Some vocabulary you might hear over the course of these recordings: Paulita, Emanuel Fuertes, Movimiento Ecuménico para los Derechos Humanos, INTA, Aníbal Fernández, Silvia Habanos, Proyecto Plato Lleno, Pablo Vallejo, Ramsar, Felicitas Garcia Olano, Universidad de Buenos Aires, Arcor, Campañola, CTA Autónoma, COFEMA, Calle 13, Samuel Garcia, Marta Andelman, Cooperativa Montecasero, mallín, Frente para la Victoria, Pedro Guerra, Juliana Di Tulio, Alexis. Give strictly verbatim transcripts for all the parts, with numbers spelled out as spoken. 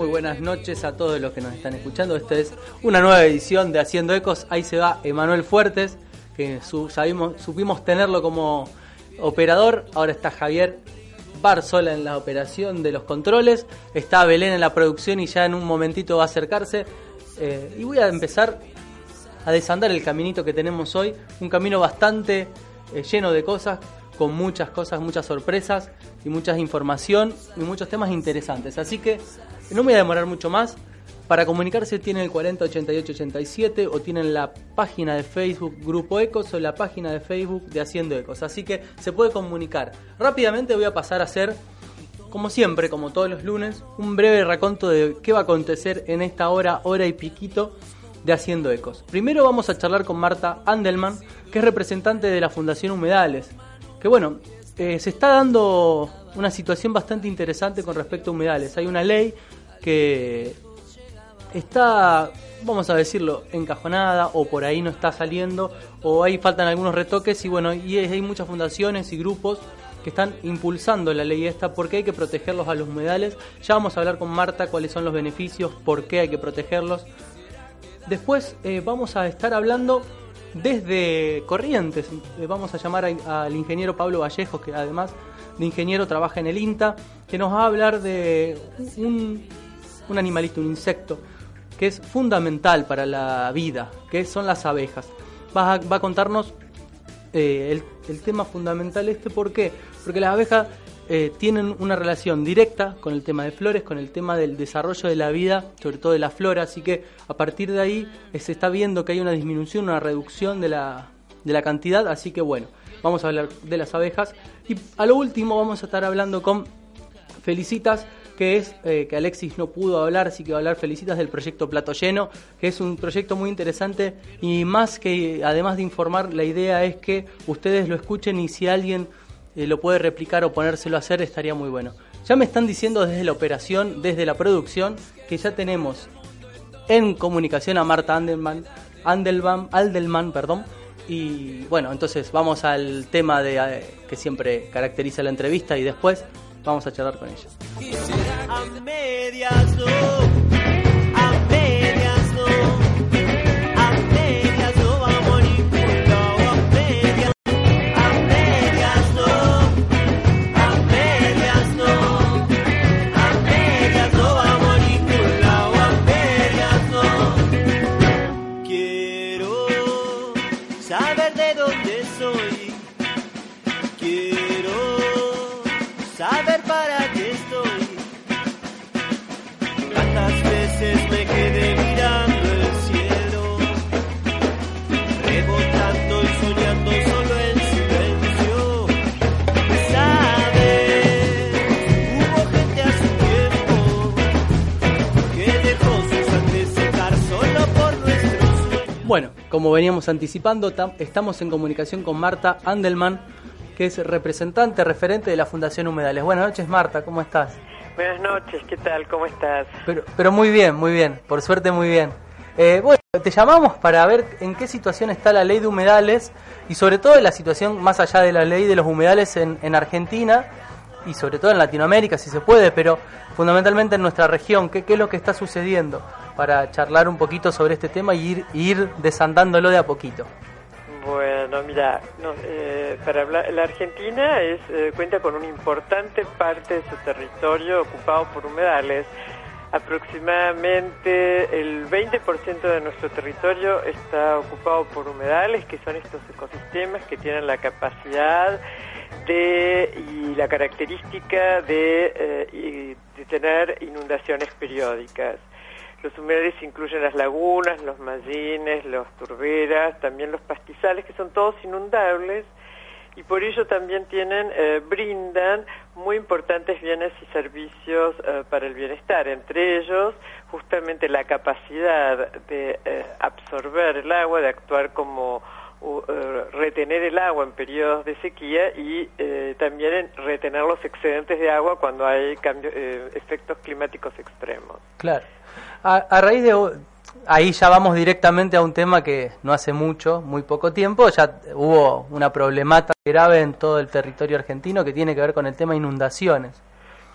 Buenas noches a todos los que nos están escuchando. Esta es una nueva edición de Haciendo Ecos. Ahí se va Emanuel Fuertes, que su, sabimos, supimos tenerlo como operador. Ahora está Javier Barzola en la operación de los controles. Está Belén en la producción y ya en un momentito va a acercarse. Eh, y voy a empezar a desandar el caminito que tenemos hoy. Un camino bastante eh, lleno de cosas, con muchas cosas, muchas sorpresas y mucha información y muchos temas interesantes. Así que no me voy a demorar mucho más. Para comunicarse tienen el cuarenta, ochenta y ocho, ochenta y siete o tienen la página de Facebook Grupo Ecos o la página de Facebook de Haciendo Ecos. Así que se puede comunicar. Rápidamente voy a pasar a hacer, como siempre, como todos los lunes, un breve raconto de qué va a acontecer en esta hora, hora y piquito de Haciendo Ecos. Primero vamos a charlar con Marta Andelman, que es representante de la Fundación Humedales. Que bueno, eh, se está dando una situación bastante interesante con respecto a humedales. Hay una ley que está, vamos a decirlo, encajonada o por ahí no está saliendo o ahí faltan algunos retoques y bueno, y hay muchas fundaciones y grupos que están impulsando la ley esta porque hay que protegerlos a los humedales. Ya vamos a hablar con Marta cuáles son los beneficios, por qué hay que protegerlos. Después eh, vamos a estar hablando desde Corrientes, eh, vamos a llamar al ingeniero Pablo Vallejo, que además de ingeniero trabaja en el INTA, que nos va a hablar de un... un animalito, un insecto, que es fundamental para la vida, que son las abejas. Va a, va a contarnos eh, el, el tema fundamental este, ¿por qué? Porque las abejas eh, tienen una relación directa con el tema de flores, con el tema del desarrollo de la vida, sobre todo de la flora, así que a partir de ahí eh, se está viendo que hay una disminución, una reducción de la, de la cantidad, así que bueno, vamos a hablar de las abejas. Y a lo último vamos a estar hablando con Felicitas, que es eh, que Alexis no pudo hablar, así que va a hablar Felicitas del proyecto Plato Lleno, que es un proyecto muy interesante y más que, además de informar, la idea es que ustedes lo escuchen y si alguien eh, lo puede replicar o ponérselo a hacer, estaría muy bueno. Ya me están diciendo desde la operación, desde la producción, que ya tenemos en comunicación a Marta Andelman, Andelman, Aldelman, perdón, y bueno, entonces vamos al tema de eh, que siempre caracteriza la entrevista y después vamos a charlar con ellos. A medias no, a medias no, a medias no vamos a ningún lado, a medias, a medias no, a medias no, a medias no vamos a ningún lado, a medias no. Quiero saber de dónde soy, quiero saber para qué estoy. Tantas veces me quedé mirando el cielo, rebotando y soñando solo en silencio. Sabes, hubo gente a su tiempo que dejó su sangre secar solo por nuestro sueño. Bueno, como veníamos anticipando, tam- estamos en comunicación con Marta Andelman, que es representante, referente de la Fundación Humedales. Buenas noches, Marta, ¿cómo estás? Buenas noches, ¿qué tal? ¿Cómo estás? Pero, pero muy bien, muy bien, por suerte muy bien. Eh, bueno, te llamamos para ver en qué situación está la ley de humedales y sobre todo la situación más allá de la ley de los humedales en, en Argentina y sobre todo en Latinoamérica, si se puede, pero fundamentalmente en nuestra región. ¿Qué, qué es lo que está sucediendo? Para charlar un poquito sobre este tema y ir, ir desandándolo de a poquito. Bueno, mira, no, eh, para hablar, la Argentina es, eh, cuenta con una importante parte de su territorio ocupado por humedales. Aproximadamente el veinte por ciento de nuestro territorio está ocupado por humedales, que son estos ecosistemas que tienen la capacidad de y la característica de, eh, de tener inundaciones periódicas. Los humedales incluyen las lagunas, los mallines, los turberas, también los pastizales, que son todos inundables, y por ello también tienen, eh, brindan muy importantes bienes y servicios eh, para el bienestar, entre ellos justamente la capacidad de eh, absorber el agua, de actuar como uh, retener el agua en periodos de sequía y eh, también en retener los excedentes de agua cuando hay cambios, eh, efectos climáticos extremos. Claro. A, a raíz de... Ahí ya vamos directamente a un tema que no hace mucho, muy poco tiempo, ya hubo una problemática grave en todo el territorio argentino que tiene que ver con el tema inundaciones.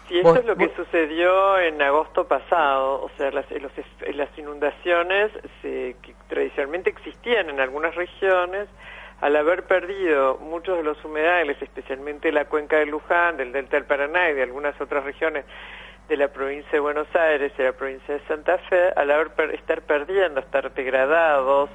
Sí, esto es lo que sucedió en agosto pasado, o sea, las, los, las inundaciones se, que tradicionalmente existían en algunas regiones, al haber perdido muchos de los humedales, especialmente la cuenca de Luján, del Delta del Paraná y de algunas otras regiones de la provincia de Buenos Aires y de la provincia de Santa Fe, al haber per, estar perdiendo, estar degradados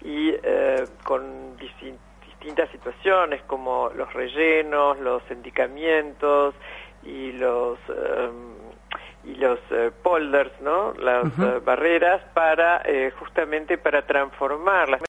y eh, con disi, distintas situaciones como los rellenos, los sindicamientos y los um, y los eh, polders, ¿no? Las uh-huh. eh, barreras para eh, justamente para transformar las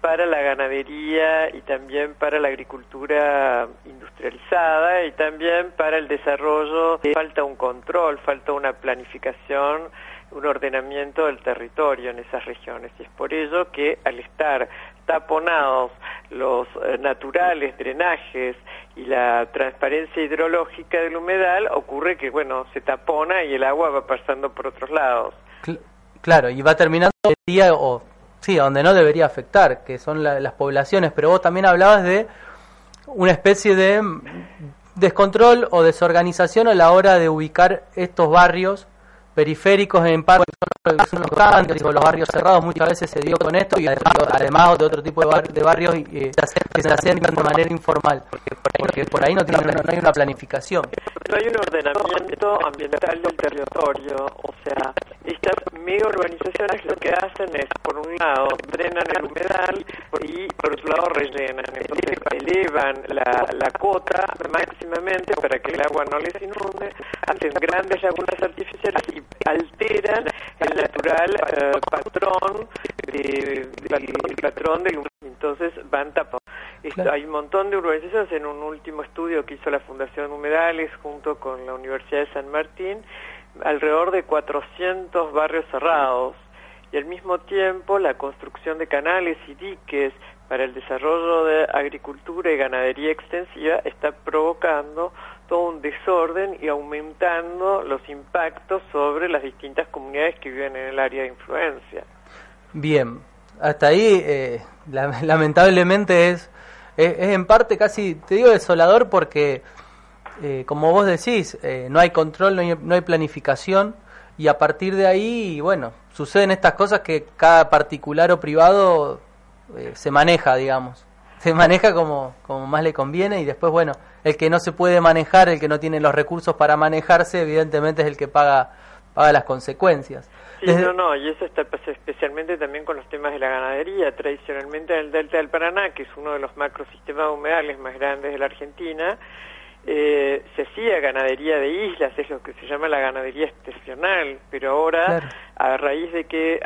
para la ganadería y también para la agricultura industrializada y también para el desarrollo. Falta un control, falta una planificación, un ordenamiento del territorio en esas regiones. Y es por ello que al estar taponados los eh, naturales drenajes y la transparencia hidrológica del humedal, ocurre que, bueno, se tapona y el agua va pasando por otros lados. Claro, y va terminando el día o... Sí, donde no debería afectar, que son la, las poblaciones, pero vos también hablabas de una especie de descontrol o desorganización a la hora de ubicar estos barrios periféricos en parques, son los cantos, los barrios cerrados, muchas veces se dio con esto, y además, además de otro tipo de, bar, de barrios eh, que se acercan de manera informal, porque por ahí, porque por ahí no, tiene, no hay una planificación. No hay un ordenamiento ambiental del territorio, o sea, estas mega urbanizaciones lo que hacen es, por un lado, drenan el humedal y por otro lado rellenan, entonces elevan la, la cota máximamente para que el agua no les inunde, hacen grandes lagunas artificiales y alteran el natural eh, patrón de, de, de, patrón del humedal, entonces van tapados. Claro. Hay un montón de urbanizaciones. En un último estudio que hizo la Fundación Humedales junto con la Universidad de San Martín, alrededor de cuatrocientos barrios cerrados, y al mismo tiempo la construcción de canales y diques para el desarrollo de agricultura y ganadería extensiva está provocando todo un desorden y aumentando los impactos sobre las distintas comunidades que viven en el área de influencia. Bien, hasta ahí eh, la, lamentablemente es, es, es en parte casi, te digo, desolador porque... Eh, como vos decís, eh, no hay control, no hay, no hay planificación, y a partir de ahí, bueno, suceden estas cosas que cada particular o privado eh, se maneja, digamos, se maneja como, como más le conviene, y después, bueno, el que no se puede manejar, el que no tiene los recursos para manejarse, evidentemente es el que paga, paga las consecuencias. Sí, Desde... no, no, y eso está especialmente también con los temas de la ganadería. Tradicionalmente en el Delta del Paraná, que es uno de los macrosistemas humedales más grandes de la Argentina, Eh, se hacía ganadería de islas, es lo que se llama la ganadería estacional, pero ahora, claro, a raíz de que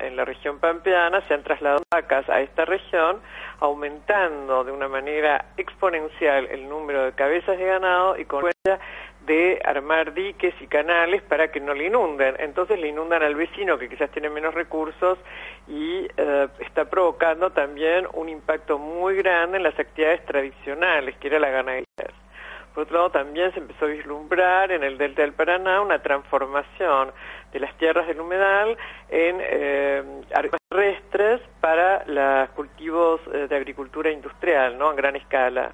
en la región pampeana se han trasladado vacas a esta región, aumentando de una manera exponencial el número de cabezas de ganado y con ella de armar diques y canales para que no le inunden. Entonces le inundan al vecino que quizás tiene menos recursos y eh, está provocando también un impacto muy grande en las actividades tradicionales, que era la ganadería. Por otro lado, también se empezó a vislumbrar en el delta del Paraná una transformación de las tierras del humedal en eh, terrestres para los cultivos de agricultura industrial, ¿no?, en gran escala.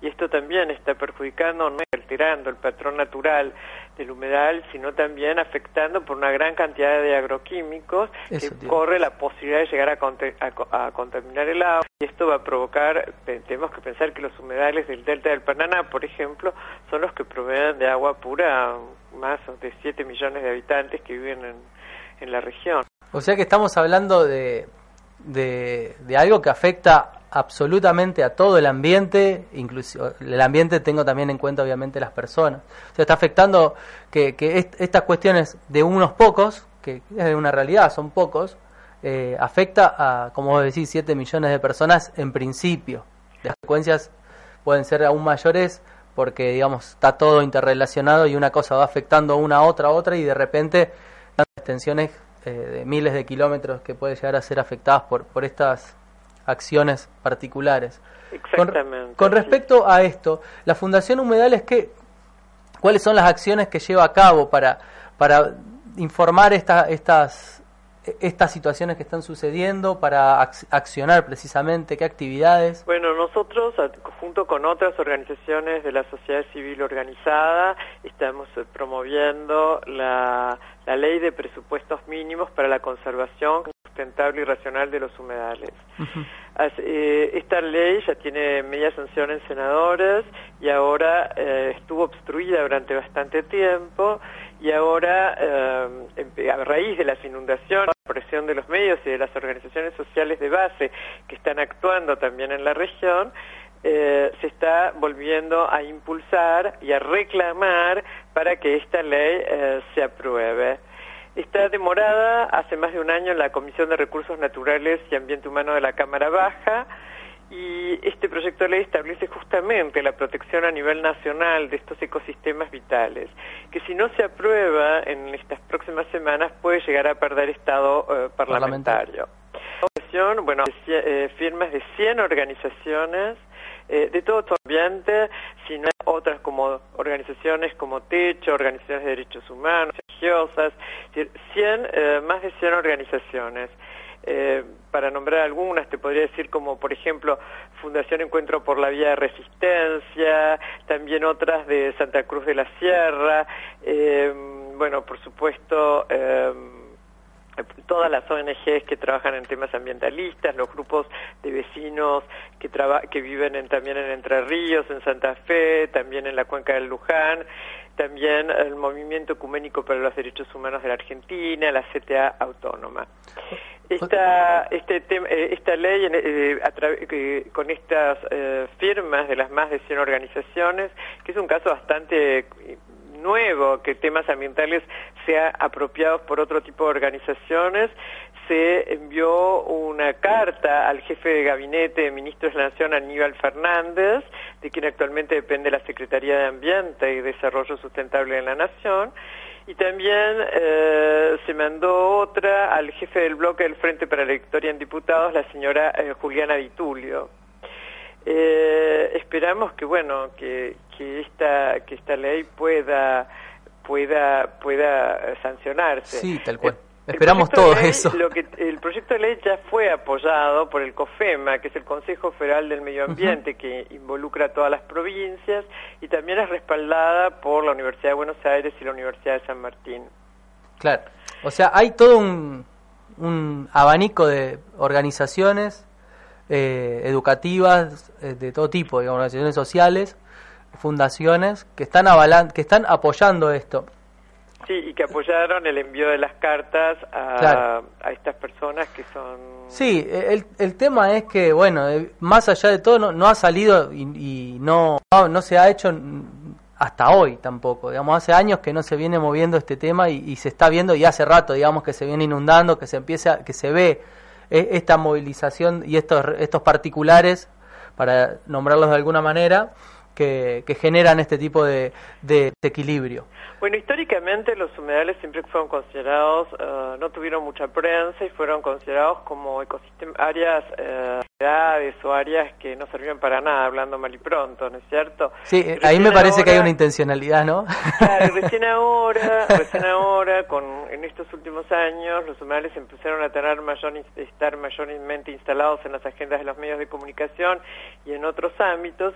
Y esto también está perjudicando, no alterando el patrón natural del humedal, sino también afectando por una gran cantidad de agroquímicos Eso, que tío. corre la posibilidad de llegar a, cont a, a contaminar el agua. Y esto va a provocar, tenemos que pensar que los humedales del delta del Paraná, por ejemplo, son los que proveen de agua pura más de siete millones de habitantes que viven en, en la región. O sea que estamos hablando de, de, de algo que afecta absolutamente a todo el ambiente, incluso el ambiente tengo también en cuenta obviamente las personas. O sea, está afectando que, que est estas cuestiones de unos pocos, que es una realidad, son pocos, eh, afecta a, como vos decís, siete millones de personas en principio. Las consecuencias pueden ser aún mayores porque, digamos, está todo interrelacionado y una cosa va afectando una a otra a otra y de repente las extensiones eh, de miles de kilómetros que pueden llegar a ser afectadas por, por estas acciones particulares. Exactamente. Con, con respecto a esto, la Fundación Humedales, ¿qué, ¿cuáles son las acciones que lleva a cabo para, para informar esta, estas, estas situaciones que están sucediendo, para accionar precisamente? ¿Qué actividades? Bueno, nosotros, junto con otras organizaciones de la sociedad civil organizada, estamos promoviendo la, la ley de presupuestos mínimos para la conservación sustentable y racional de los humedales. Uh-huh. Esta ley ya tiene media sanción en senadores y ahora eh, estuvo obstruida durante bastante tiempo y ahora, eh, a raíz de las inundaciones, la presión de los medios y de las organizaciones sociales de base que están actuando también en la región, Eh, se está volviendo a impulsar y a reclamar para que esta ley eh, se apruebe. Está demorada hace más de un año en la Comisión de Recursos Naturales y Ambiente Humano de la Cámara Baja, y este proyecto de ley establece justamente la protección a nivel nacional de estos ecosistemas vitales, que si no se aprueba en estas próximas semanas puede llegar a perder estado eh, parlamentario. parlamentario. Bueno, eh, firmas de cien organizaciones Eh, de todo tu ambiente, sino otras como organizaciones como Techo, organizaciones de derechos humanos, religiosas, cien, eh, más de cien organizaciones. Eh, para nombrar algunas, te podría decir como, por ejemplo, Fundación Encuentro por la Vía de Resistencia, también otras de Santa Cruz de la Sierra, eh, bueno, por supuesto, Eh, todas las O N Ges que trabajan en temas ambientalistas, los grupos de vecinos que traba, que viven en, también en Entre Ríos, en Santa Fe, también en la cuenca del Luján, también el Movimiento Ecuménico para los Derechos Humanos de la Argentina, la C T A Autónoma. Esta, este tem, esta ley, eh, a tra eh, con estas eh, firmas de las más de cien organizaciones, que es un caso bastante nuevo, que temas ambientales sean apropiados por otro tipo de organizaciones, se envió una carta al jefe de gabinete de ministros de la Nación, Aníbal Fernández, de quien actualmente depende la Secretaría de Ambiente y Desarrollo Sustentable de la Nación, y también eh, se mandó otra al jefe del bloque del Frente para la Victoria en Diputados, la señora eh, Juliana Di Tulio. Eh, esperamos que bueno que, que esta que esta ley pueda pueda pueda sancionarse. Sí, tal cual. El, Esperamos el todo ley, eso. Lo que, el proyecto de ley ya fue apoyado por el COFEMA, que es el Consejo Federal del Medio Ambiente, uh-huh, que involucra a todas las provincias, y también es respaldada por la Universidad de Buenos Aires y la Universidad de San Martín. Claro. O sea, hay todo un, un abanico de organizaciones Eh, educativas eh, de todo tipo, digamos, organizaciones sociales, fundaciones que están avalan que están apoyando esto. Sí, y que apoyaron el envío de las cartas a, claro, a estas personas que son... Sí, el, el tema es que, bueno, más allá de todo no, no ha salido y, y no, no, no se ha hecho hasta hoy tampoco, digamos, hace años que no se viene moviendo este tema y, y se está viendo, y hace rato, digamos, que se viene inundando, que se empieza, que se ve esta movilización y estos estos particulares, para nombrarlos de alguna manera, que, que generan este tipo de, de, de equilibrio. Bueno, históricamente los humedales siempre fueron considerados, uh, no tuvieron mucha prensa y fueron considerados como ecosistema, áreas uh, Edades o áreas que no servían para nada, hablando mal y pronto, ¿no es cierto? Sí, recién ahí me parece ahora, que hay una intencionalidad, ¿no? Claro, recién ahora, recién ahora, con, en estos últimos años, los humedales empezaron a tener mayor, estar mayormente instalados en las agendas de los medios de comunicación y en otros ámbitos.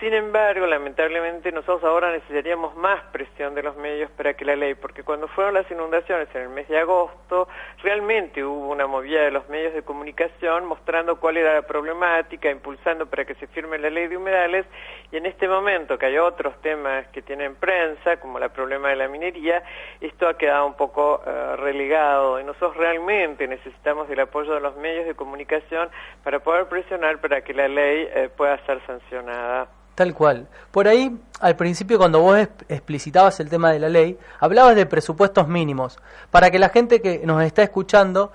Sin embargo, lamentablemente, nosotros ahora necesitaríamos más presión de los medios para que la ley, porque cuando fueron las inundaciones en el mes de agosto, realmente hubo una movida de los medios de comunicación mostrando cuál era la problemática, impulsando para que se firme la ley de humedales, y en este momento que hay otros temas que tienen prensa, como la problema de la minería, esto ha quedado un poco uh, relegado, y nosotros realmente necesitamos el apoyo de los medios de comunicación para poder presionar para que la ley eh, pueda ser sancionada. Tal cual. Por ahí, al principio, cuando vos explicitabas el tema de la ley, hablabas de presupuestos mínimos. Para que la gente que nos está escuchando,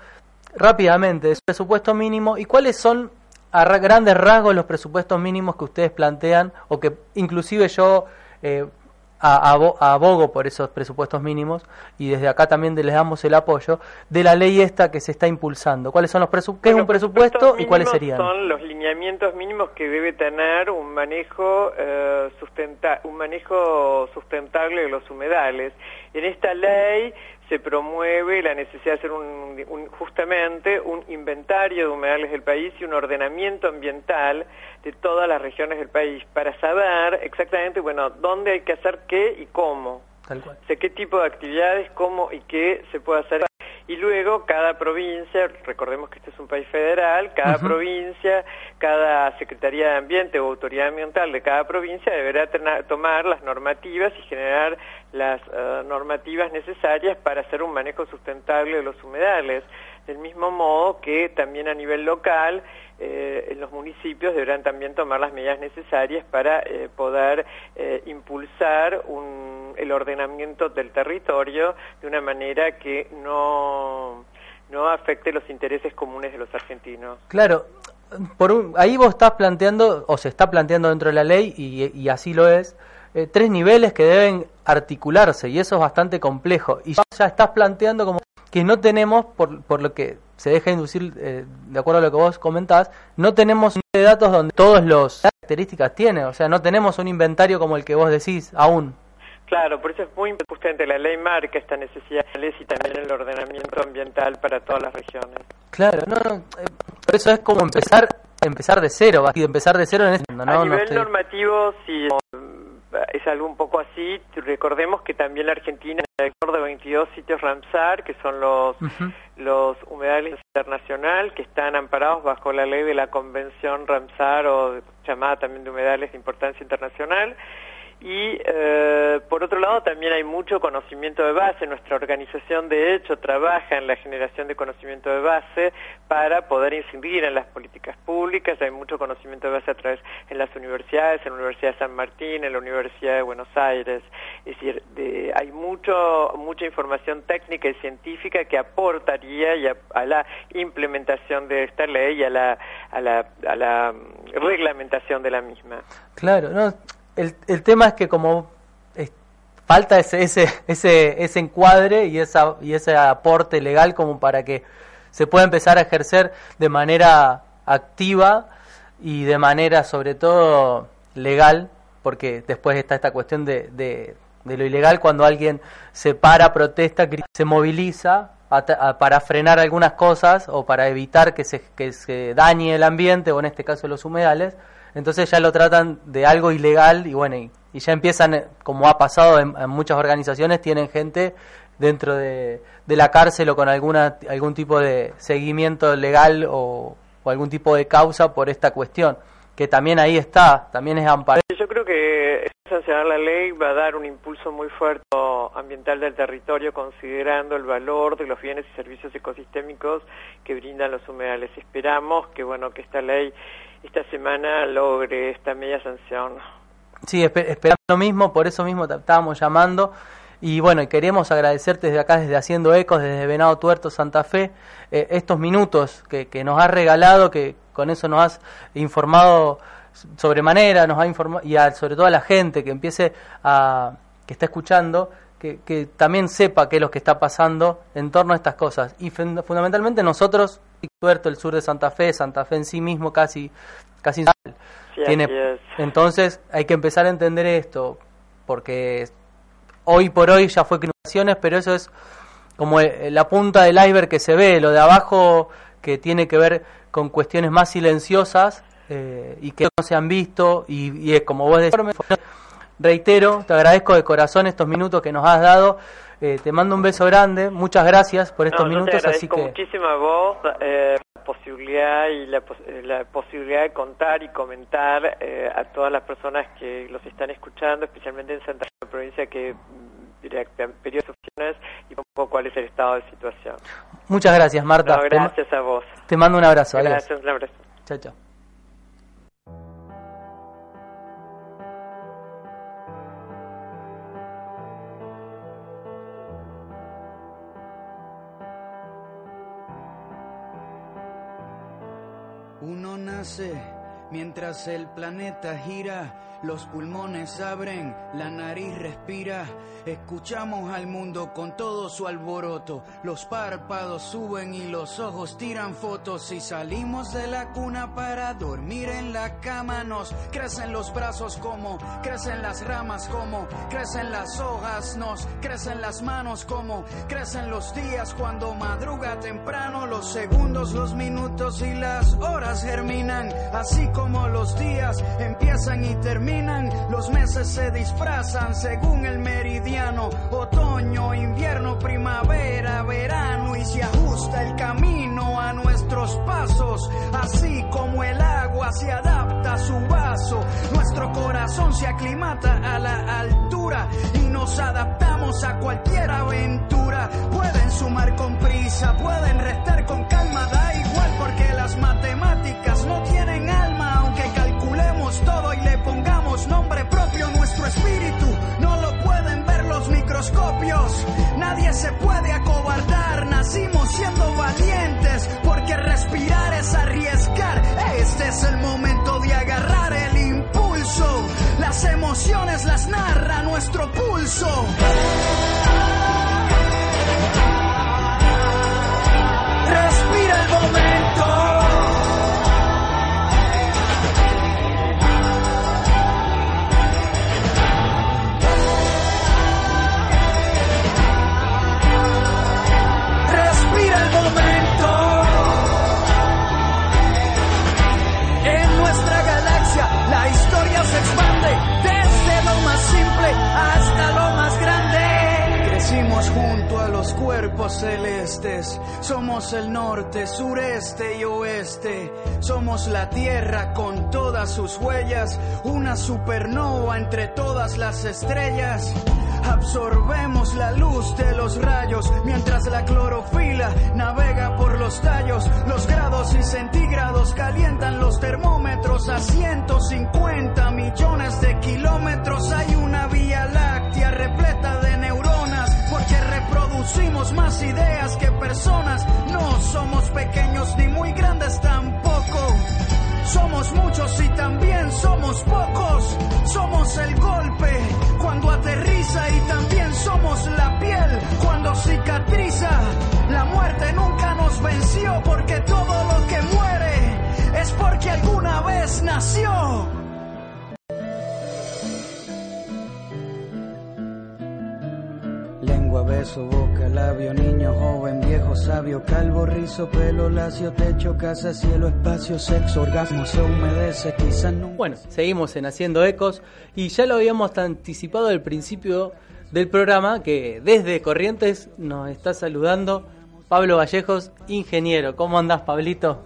rápidamente, es presupuesto mínimo, ¿y cuáles son a ra- grandes rasgos los presupuestos mínimos que ustedes plantean? O que inclusive yo eh, abogo por esos presupuestos mínimos, y desde acá también les damos el apoyo, de la ley esta que se está impulsando. ¿Cuáles son los presu- ¿Qué bueno, es un presupuesto y cuáles serían? Son los lineamientos mínimos que debe tener un manejo, eh, sustenta- un manejo sustentable de los humedales. En esta ley se promueve la necesidad de hacer un, un, justamente un inventario de humedales del país y un ordenamiento ambiental de todas las regiones del país para saber exactamente, bueno, dónde hay que hacer qué y cómo. Tal cual. O sea, qué tipo de actividades, cómo y qué se puede hacer. Y luego cada provincia, recordemos que este es un país federal, cada uh-huh. provincia, cada Secretaría de Ambiente o Autoridad Ambiental de cada provincia deberá tener, tomar las normativas y generar las uh, normativas necesarias para hacer un manejo sustentable de los humedales. Del mismo modo que también a nivel local, eh, los municipios deberán también tomar las medidas necesarias para eh, poder eh, impulsar un, el ordenamiento del territorio de una manera que no, no afecte los intereses comunes de los argentinos. Claro, por un, ahí vos estás planteando, o se está planteando dentro de la ley, y, y así lo es, eh, tres niveles que deben articularse, y eso es bastante complejo. Y ya estás planteando como que no tenemos, por, por lo que se deja inducir, eh, de acuerdo a lo que vos comentás, no tenemos de datos donde todas las características tiene, o sea, no tenemos un inventario como el que vos decís aún. Claro, por eso es muy importante, justamente la ley marca esta necesidad y también el ordenamiento ambiental para todas las regiones. Claro, no, no, por eso es como empezar empezar de cero, y empezar de cero en este mundo, ¿no? A nivel no estoy... normativo, sí, es algo un poco así. Recordemos que también la Argentina es el de veintidós sitios Ramsar, que son los uh-huh. los humedales internacional que están amparados bajo la ley de la Convención Ramsar, o llamada también de humedales de importancia internacional. Y eh, por otro lado también hay mucho conocimiento de base. Nuestra organización de hecho trabaja en la generación de conocimiento de base para poder incidir en las políticas públicas. Hay mucho conocimiento de base a través en las universidades, en la Universidad de San Martín, en la Universidad de Buenos Aires. Es decir, de, hay mucho mucha información técnica y científica que aportaría y a, a la implementación de esta ley y a la, a la, a la reglamentación de la misma. Claro, no... El, el tema es que como es, falta ese, ese ese ese encuadre y esa y ese aporte legal como para que se pueda empezar a ejercer de manera activa y de manera sobre todo legal, porque después está esta cuestión de, de, de lo ilegal cuando alguien se para, protesta, se moviliza a, a, para frenar algunas cosas o para evitar que se, que se dañe el ambiente, o en este caso los humedales. Entonces ya lo tratan de algo ilegal y bueno, y, y ya empiezan, como ha pasado en, en muchas organizaciones, tienen gente dentro de, de la cárcel o con alguna algún tipo de seguimiento legal o, o algún tipo de causa por esta cuestión, que también ahí está, también es amparado. Yo creo que sancionar la ley va a dar un impulso muy fuerte ambiental del territorio, considerando el valor de los bienes y servicios ecosistémicos que brindan los humedales. Esperamos que bueno que esta ley esta semana logre esta media sanción. Sí, esper- esperamos lo mismo, por eso mismo te estábamos llamando. Y bueno, y queremos agradecerte desde acá, desde Haciendo Ecos, desde Venado Tuerto, Santa Fe, eh, estos minutos que, que nos has regalado, que con eso nos has informado sobremanera, nos ha informado, y a, sobre todo a la gente que empiece a, que está escuchando, que, que también sepa qué es lo que está pasando en torno a estas cosas. Y fund- fundamentalmente nosotros, Puerto, el sur de Santa Fe, Santa Fe en sí mismo casi, casi sí, tiene. Entonces hay que empezar a entender esto, porque hoy por hoy ya fue criminalizaciones, pero eso es como la punta del iceberg que se ve, lo de abajo que tiene que ver con cuestiones más silenciosas eh, y que no se han visto, y, y es como vos decís. Reitero, te agradezco de corazón estos minutos que nos has dado. Eh, te mando un beso grande, muchas gracias por estos no, minutos. Yo te agradezco así que... muchísimo a vos eh, la posibilidad y la, pos- la posibilidad de contar y comentar eh, a todas las personas que los están escuchando, especialmente en Santa Fe, provincia que directa, periodos y un poco cuál es el estado de situación. Muchas gracias, Marta. No, gracias te, a vos. Te mando un abrazo. Gracias, adiós. Un abrazo. Chao, chao. Uno nace mientras el planeta gira, los pulmones abren, la nariz respira. Escuchamos al mundo con todo su alboroto, los párpados suben y los ojos tiran fotos. Y salimos de la cuna para dormir en la cama, nos crecen los brazos como crecen las ramas, como crecen las hojas, nos crecen las manos, como crecen los días cuando madruga temprano. Los segundos, los minutos y las horas germinan, así como los días empiezan y terminan. Los meses se disfrazan según el meridiano, otoño, invierno, primavera, verano, y se ajusta el camino a nuestros pasos, así como el agua se adapta a su vaso. Nuestro corazón se aclimata a la altura y nos adaptamos a cualquier aventura. Pueden sumar con prisa, pueden restar con calma, da igual porque las matemáticas no tienen alma. Aunque calculemos todo y le pongamos nombre propio, nuestro espíritu no lo pueden ver los microscopios. Nadie se puede acobardar, nacimos siendo valientes, porque respirar es arriesgar. Este es el momento de agarrar el impulso, las emociones las narra nuestro pulso. Respira el momento. Se expande desde lo más simple hasta lo más grande. Crecimos junto a los cuerpos celestes, somos el norte, sureste y oeste, somos la tierra con todas sus huellas, una supernova entre todas las estrellas. Absorbemos la luz de los rayos mientras la clorofila navega por los tallos. Los grados y centígrados calientan los termómetros a ciento cincuenta millones de kilómetros. Hay una vía láctea repleta de neuronas porque reproducimos más ideas que personas. No somos pequeños ni muy grandes tampoco. Somos muchos y también somos pocos. Somos el golpe cuando aterriza y también somos la piel cuando cicatriza. La muerte nunca nos venció porque todo lo que muere es porque alguna vez nació. Beso, boca, labio, niño, joven, viejo, sabio, calvo, rizo, pelo, lacio, techo, casa, cielo, espacio, sexo, orgasmo, se humedece, quizás nunca... Bueno, seguimos en Haciendo Ecos y ya lo habíamos anticipado al principio del programa que desde Corrientes nos está saludando Pablo Vallejos, ingeniero. ¿Cómo andás, Pablito?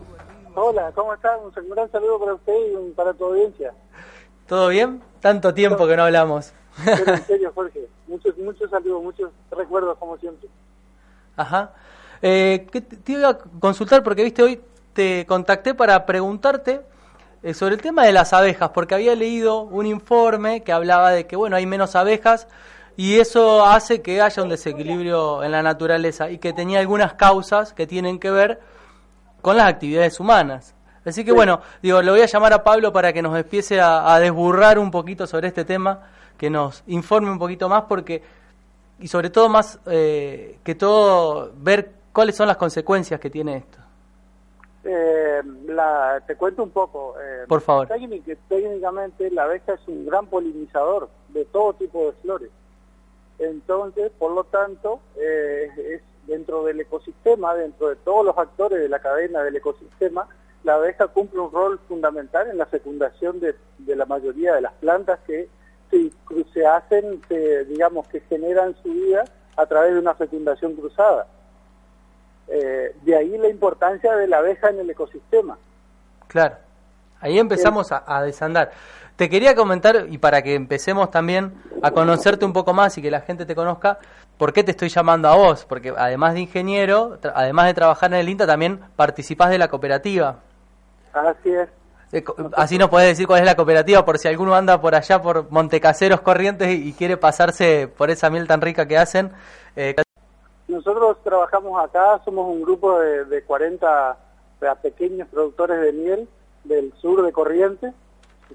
Hola, ¿cómo estás? Un gran saludo para usted y para tu audiencia. ¿Todo bien? Tanto tiempo que no hablamos. Pero en serio, Jorge, muchos muchos saludos, muchos recuerdos como siempre. Ajá. Eh, que te iba a consultar porque viste hoy te contacté para preguntarte eh, sobre el tema de las abejas, porque había leído un informe que hablaba de que bueno, hay menos abejas y eso hace que haya un desequilibrio en la naturaleza y que tenía algunas causas que tienen que ver con las actividades humanas. Así que sí. Bueno, digo, le voy a llamar a Pablo para que nos empiece a, a desburrar un poquito sobre este tema, que nos informe un poquito más, porque y sobre todo más eh, que todo ver cuáles son las consecuencias que tiene esto. Eh, la, te cuento un poco. Eh, Por favor. Técnic, técnicamente la abeja es un gran polinizador de todo tipo de flores. Entonces, por lo tanto, eh, es dentro del ecosistema, dentro de todos los actores de la cadena del ecosistema, la abeja cumple un rol fundamental en la fecundación de, de la mayoría de las plantas que se, se hacen, se, digamos, que generan su vida a través de una fecundación cruzada. Eh, de ahí la importancia de la abeja en el ecosistema. Claro, ahí empezamos a, a desandar. Te quería comentar, y para que empecemos también a conocerte un poco más y que la gente te conozca, ¿por qué te estoy llamando a vos? Porque además de ingeniero, tra- además de trabajar en el INTA, también participás de la cooperativa. Así es. Eh, así nos podés decir cuál es la cooperativa, por si alguno anda por allá, por Montecaseros, Corrientes, y, y quiere pasarse por esa miel tan rica que hacen. Eh, Nosotros trabajamos acá, somos un grupo de, de cuarenta pequeños productores de miel del sur de Corrientes,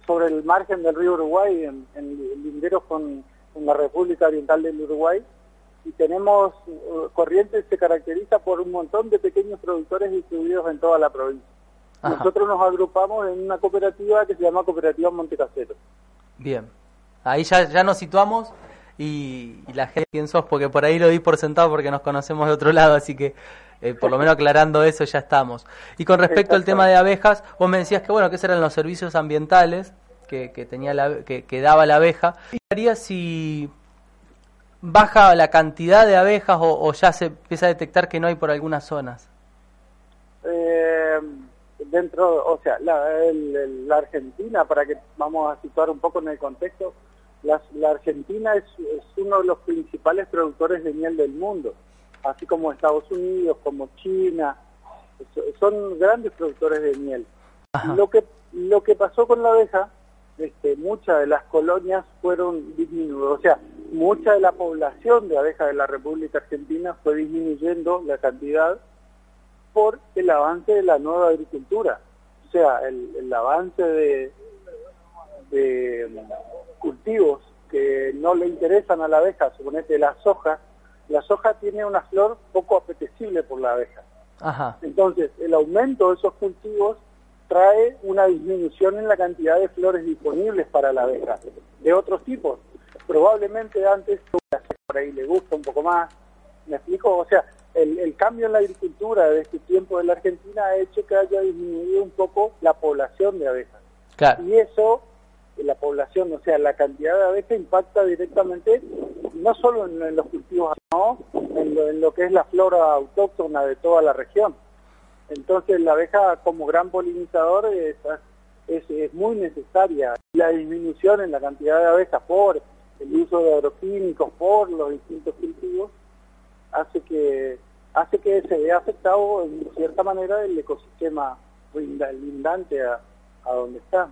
sobre el margen del río Uruguay, en, en linderos con, con la República Oriental del Uruguay, y tenemos, Corrientes se caracteriza por un montón de pequeños productores distribuidos en toda la provincia. Ajá. Nosotros nos agrupamos en una cooperativa que se llama Cooperativa Montecasero. Bien, ahí ya, ya nos situamos, y, y la gente, ¿quién sos? Porque por ahí lo di por sentado porque nos conocemos de otro lado, así que... Eh, por lo menos aclarando eso ya estamos. Y con respecto al tema de abejas, vos me decías que bueno, que esos eran los servicios ambientales que, que tenía la, que, que daba la abeja. ¿Qué haría si baja la cantidad de abejas o, o ya se empieza a detectar que no hay por algunas zonas? Eh, dentro, o sea, la, el, el, la Argentina, para que vamos a situar un poco en el contexto, la, la Argentina es, es uno de los principales productores de miel del mundo, así como Estados Unidos, como China, son grandes productores de miel. Ajá. Lo que lo que pasó con la abeja, este, muchas de las colonias fueron disminuyendo, o sea, mucha de la población de abeja de la República Argentina fue disminuyendo la cantidad por el avance de la nueva agricultura, o sea, el, el avance de, de cultivos que no le interesan a la abeja, suponete la soja. La soja tiene una flor poco apetecible por la abeja. Ajá. Entonces, el aumento de esos cultivos trae una disminución en la cantidad de flores disponibles para la abeja, de otros tipos. Probablemente antes por ahí le gusta un poco más. ¿Me explico? O sea, el, el cambio en la agricultura de este tiempo de la Argentina ha hecho que haya disminuido un poco la población de abejas. Claro. Y eso... la población, o sea, la cantidad de abejas impacta directamente no solo en, en los cultivos, sino en lo, en lo que es la flora autóctona de toda la región. Entonces la abeja como gran polinizador es, es, es muy necesaria. La disminución en la cantidad de abejas por el uso de agroquímicos, por los distintos cultivos, hace que hace que se vea afectado en cierta manera el ecosistema lindante a, a donde está.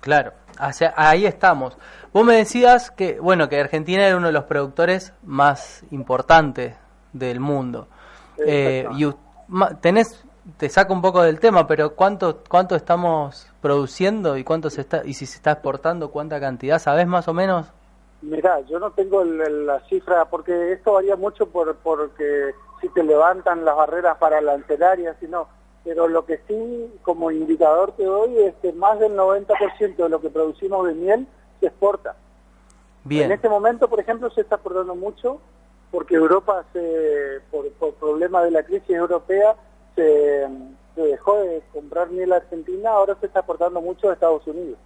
Claro, hacia, ahí estamos. Vos me decías que bueno, que Argentina era uno de los productores más importantes del mundo. Eh, y tenés, te saco un poco del tema, pero cuánto cuánto estamos produciendo y cuánto se está y si se está exportando, cuánta cantidad, ¿sabés más o menos? Mirá, yo no tengo el, el, la cifra porque esto varía mucho por porque si te levantan las barreras para la ancelaria, si no. Pero lo que sí, como indicador te doy, es que más del noventa por ciento de lo que producimos de miel se exporta. Bien. En este momento, por ejemplo, se está exportando mucho, porque Europa, se, por, por problemas de la crisis europea, se, se dejó de comprar miel a Argentina, ahora se está exportando mucho a Estados Unidos.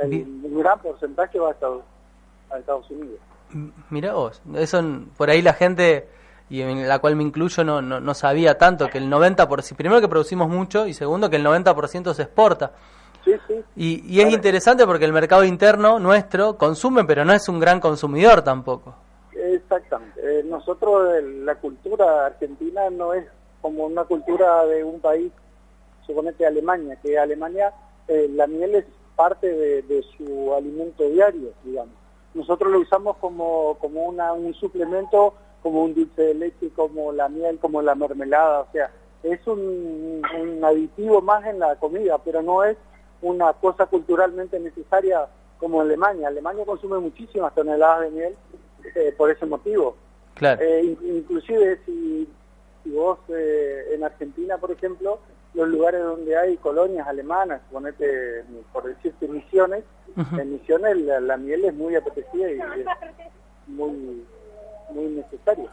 Un gran porcentaje va a Estados, a Estados Unidos. Mirá vos, eso por ahí la gente... y en la cual me incluyo, no, no no sabía tanto, que el noventa por ciento, primero que producimos mucho, y segundo que el noventa por ciento se exporta. Sí, sí. Y, y es interesante porque el mercado interno nuestro consume, pero no es un gran consumidor tampoco. Exactamente. Eh, nosotros, la cultura argentina no es como una cultura de un país, suponete Alemania, que Alemania eh, la miel es parte de, de su alimento diario, digamos. Nosotros lo usamos como, como una un suplemento, como un dulce de leche, como la miel, como la mermelada, o sea, es un, un aditivo más en la comida, pero no es una cosa culturalmente necesaria como Alemania. Alemania consume muchísimas toneladas de miel eh, por ese motivo. Claro. Eh, inclusive si, si vos eh, en Argentina, por ejemplo, los lugares donde hay colonias alemanas, ponete, por decirte, Misiones, uh-huh. en Misiones la, la miel es muy apetecida y es muy, muy necesaria.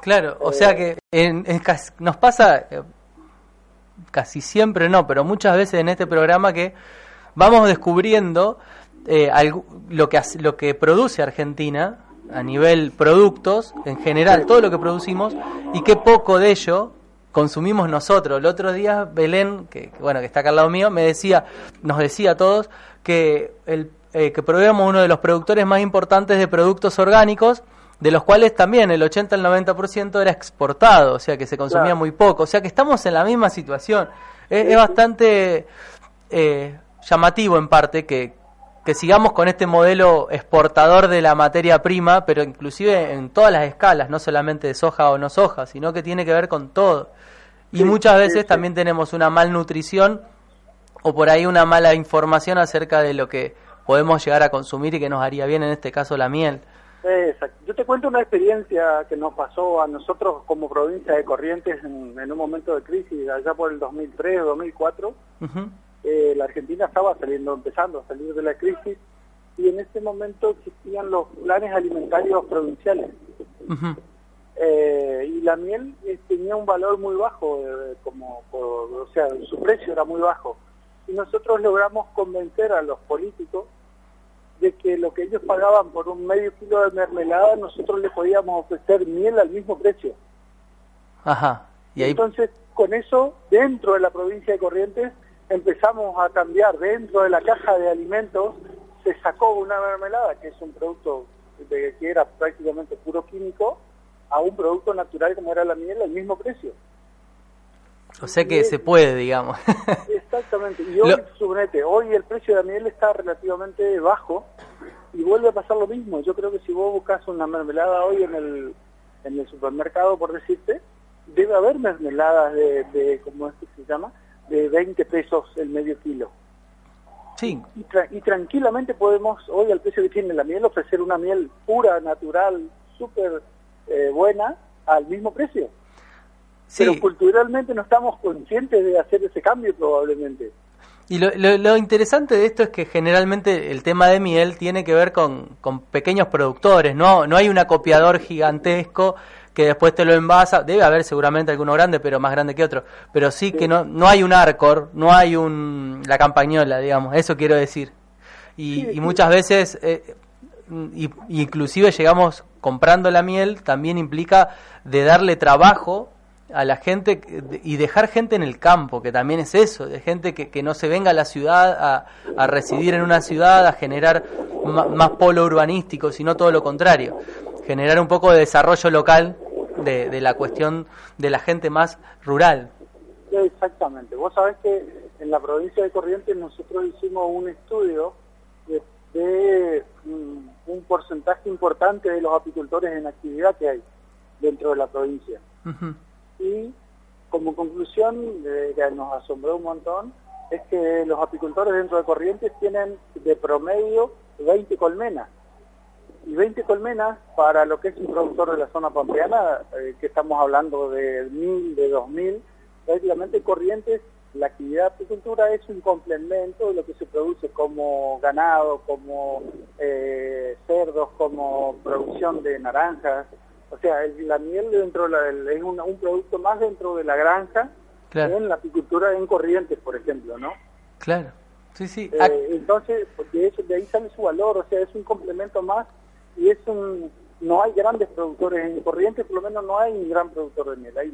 Claro, o eh, sea que en, en, nos pasa eh, casi siempre, no, pero muchas veces en este programa que vamos descubriendo eh, algo, lo que lo que produce Argentina a nivel productos, en general, todo lo que producimos, y qué poco de ello consumimos nosotros. El otro día Belén, que bueno que está acá al lado mío, me decía, nos decía a todos que el eh, que probemos uno de los productores más importantes de productos orgánicos, de los cuales también el ochenta al noventa por ciento era exportado, o sea que se consumía claro. muy poco, o sea que estamos en la misma situación. Es, es bastante eh, llamativo en parte que, que sigamos con este modelo exportador de la materia prima, pero inclusive en todas las escalas, no solamente de soja o no soja, sino que tiene que ver con todo. Y sí, muchas veces sí, sí. también tenemos una malnutrición o por ahí una mala información acerca de lo que podemos llegar a consumir y que nos haría bien, en este caso la miel. Exacto. Yo te cuento una experiencia que nos pasó a nosotros como provincia de Corrientes en, en un momento de crisis, allá por el dos mil tres, dos mil cuatro. Uh-huh. Eh, la Argentina estaba saliendo, empezando a salir de la crisis, y en ese momento existían los planes alimentarios provinciales. Uh-huh. Eh, y la miel eh, tenía un valor muy bajo, eh, como por, o sea, su precio era muy bajo. Y nosotros logramos convencer a los políticos de que lo que ellos pagaban por un medio kilo de mermelada, nosotros le podíamos ofrecer miel al mismo precio. Ajá. ¿Y ahí? Entonces, con eso, dentro de la provincia de Corrientes, empezamos a cambiar. Dentro de la caja de alimentos, se sacó una mermelada, que es un producto de, que era prácticamente puro químico, a un producto natural como era la miel, al mismo precio. O sea que se puede, digamos. Exactamente. Y hoy, lo... suponete, hoy el precio de la miel está relativamente bajo y vuelve a pasar lo mismo. Yo creo que si vos buscas una mermelada hoy en el en el supermercado, por decirte, debe haber mermeladas de, de ¿cómo es que se llama? De veinte pesos el medio kilo. Sí. Y, tra- y tranquilamente podemos, hoy al precio que tiene la miel, ofrecer una miel pura, natural, súper eh, buena, al mismo precio. Sí. Pero culturalmente no estamos conscientes de hacer ese cambio probablemente. Y lo, lo, lo interesante de esto es que generalmente el tema de miel tiene que ver con, con pequeños productores, no no hay un acopiador gigantesco que después te lo envasa, debe haber seguramente alguno grande, pero más grande que otro, pero sí, sí. que no no hay un Arcor, no hay un la Campañola, digamos, eso quiero decir. Y, sí, y muchas sí. veces... Eh, Y, inclusive llegamos comprando la miel, también implica de darle trabajo a la gente y dejar gente en el campo, que también es eso, de gente que, que no se venga a la ciudad a, a residir en una ciudad, a generar ma, más polo urbanístico, sino todo lo contrario, generar un poco de desarrollo local de, de la cuestión de la gente más rural. Exactamente. Vos sabés que en la provincia de Corrientes nosotros hicimos un estudio de, de um, un porcentaje importante de los apicultores en actividad que hay dentro de la provincia. Uh-huh. Y como conclusión, eh, que nos asombró un montón, es que los apicultores dentro de Corrientes tienen de promedio veinte colmenas. Y veinte colmenas para lo que es un productor de la zona pampeana, eh, que estamos hablando de mil, de dos mil, prácticamente Corrientes, la actividad de apicultura es un complemento de lo que se produce como ganado, como eh, cerdos, como producción de naranjas. O sea, el, la miel dentro de la, el, es una, un producto más dentro de la granja, claro. en la apicultura en Corrientes, por ejemplo, ¿no? Claro, sí, sí. Eh, Ac- entonces, de, eso, de ahí sale su valor, o sea, es un complemento más y es un... No hay grandes productores en Corrientes, por lo menos no hay un gran productor de miel. Hay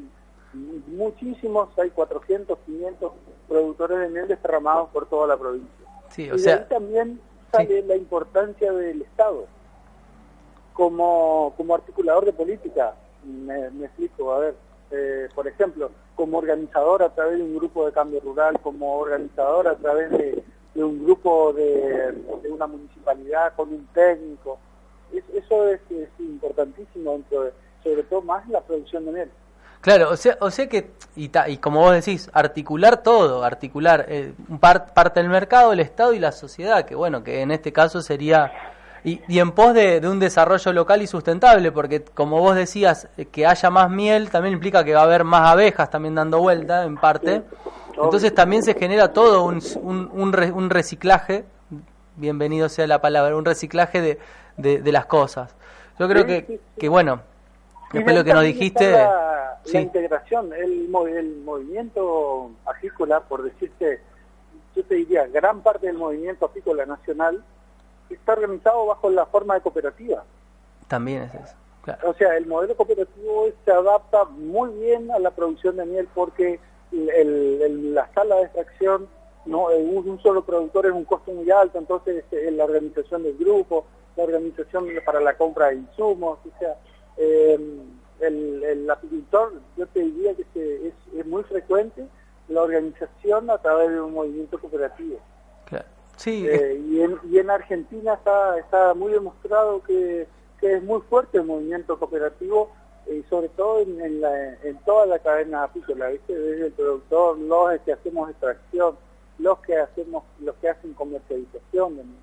muchísimos, hay cuatrocientos, quinientos productores de miel desparramados por toda la provincia. Sí, o y sea... de ahí también sale sí. la importancia del Estado. Como, como articulador de política, me, me explico, a ver, eh, por ejemplo, como organizador a través de un grupo de cambio rural, como organizador a través de, de un grupo de, de una municipalidad con un técnico, es, eso es, es importantísimo, dentro de, sobre todo más la producción de miel. Claro, o sea, o sea que, y, ta, y como vos decís, articular todo, articular eh, par, parte del mercado, el Estado y la sociedad, que bueno, que en este caso sería... Y, y en pos de, de un desarrollo local y sustentable, porque como vos decías, que haya más miel también implica que va a haber más abejas también dando vuelta, en parte. Entonces también se genera todo un, un, un reciclaje, bienvenido sea la palabra, un reciclaje de, de, de las cosas. Yo creo que, que bueno, después lo que nos dijiste... La, sí. la integración, el, el movimiento apícola, por decirte, yo te diría, gran parte del movimiento apícola nacional está organizado bajo la forma de cooperativa. También es eso. Claro. O sea, el modelo cooperativo se adapta muy bien a la producción de miel porque el, el, la sala de extracción, no, un solo productor es un costo muy alto, entonces la organización del grupo, la organización para la compra de insumos, o sea, eh, el, el apicultor, yo te diría que se, es, es muy frecuente la organización a través de un movimiento cooperativo. Claro. Sí. Eh, y, en, y en Argentina está, está muy demostrado que, que es muy fuerte el movimiento cooperativo, y eh, sobre todo en, en, la, en toda la cadena apícola, ¿viste? Desde el productor, los que hacemos extracción, los que hacemos, los que hacen comercialización.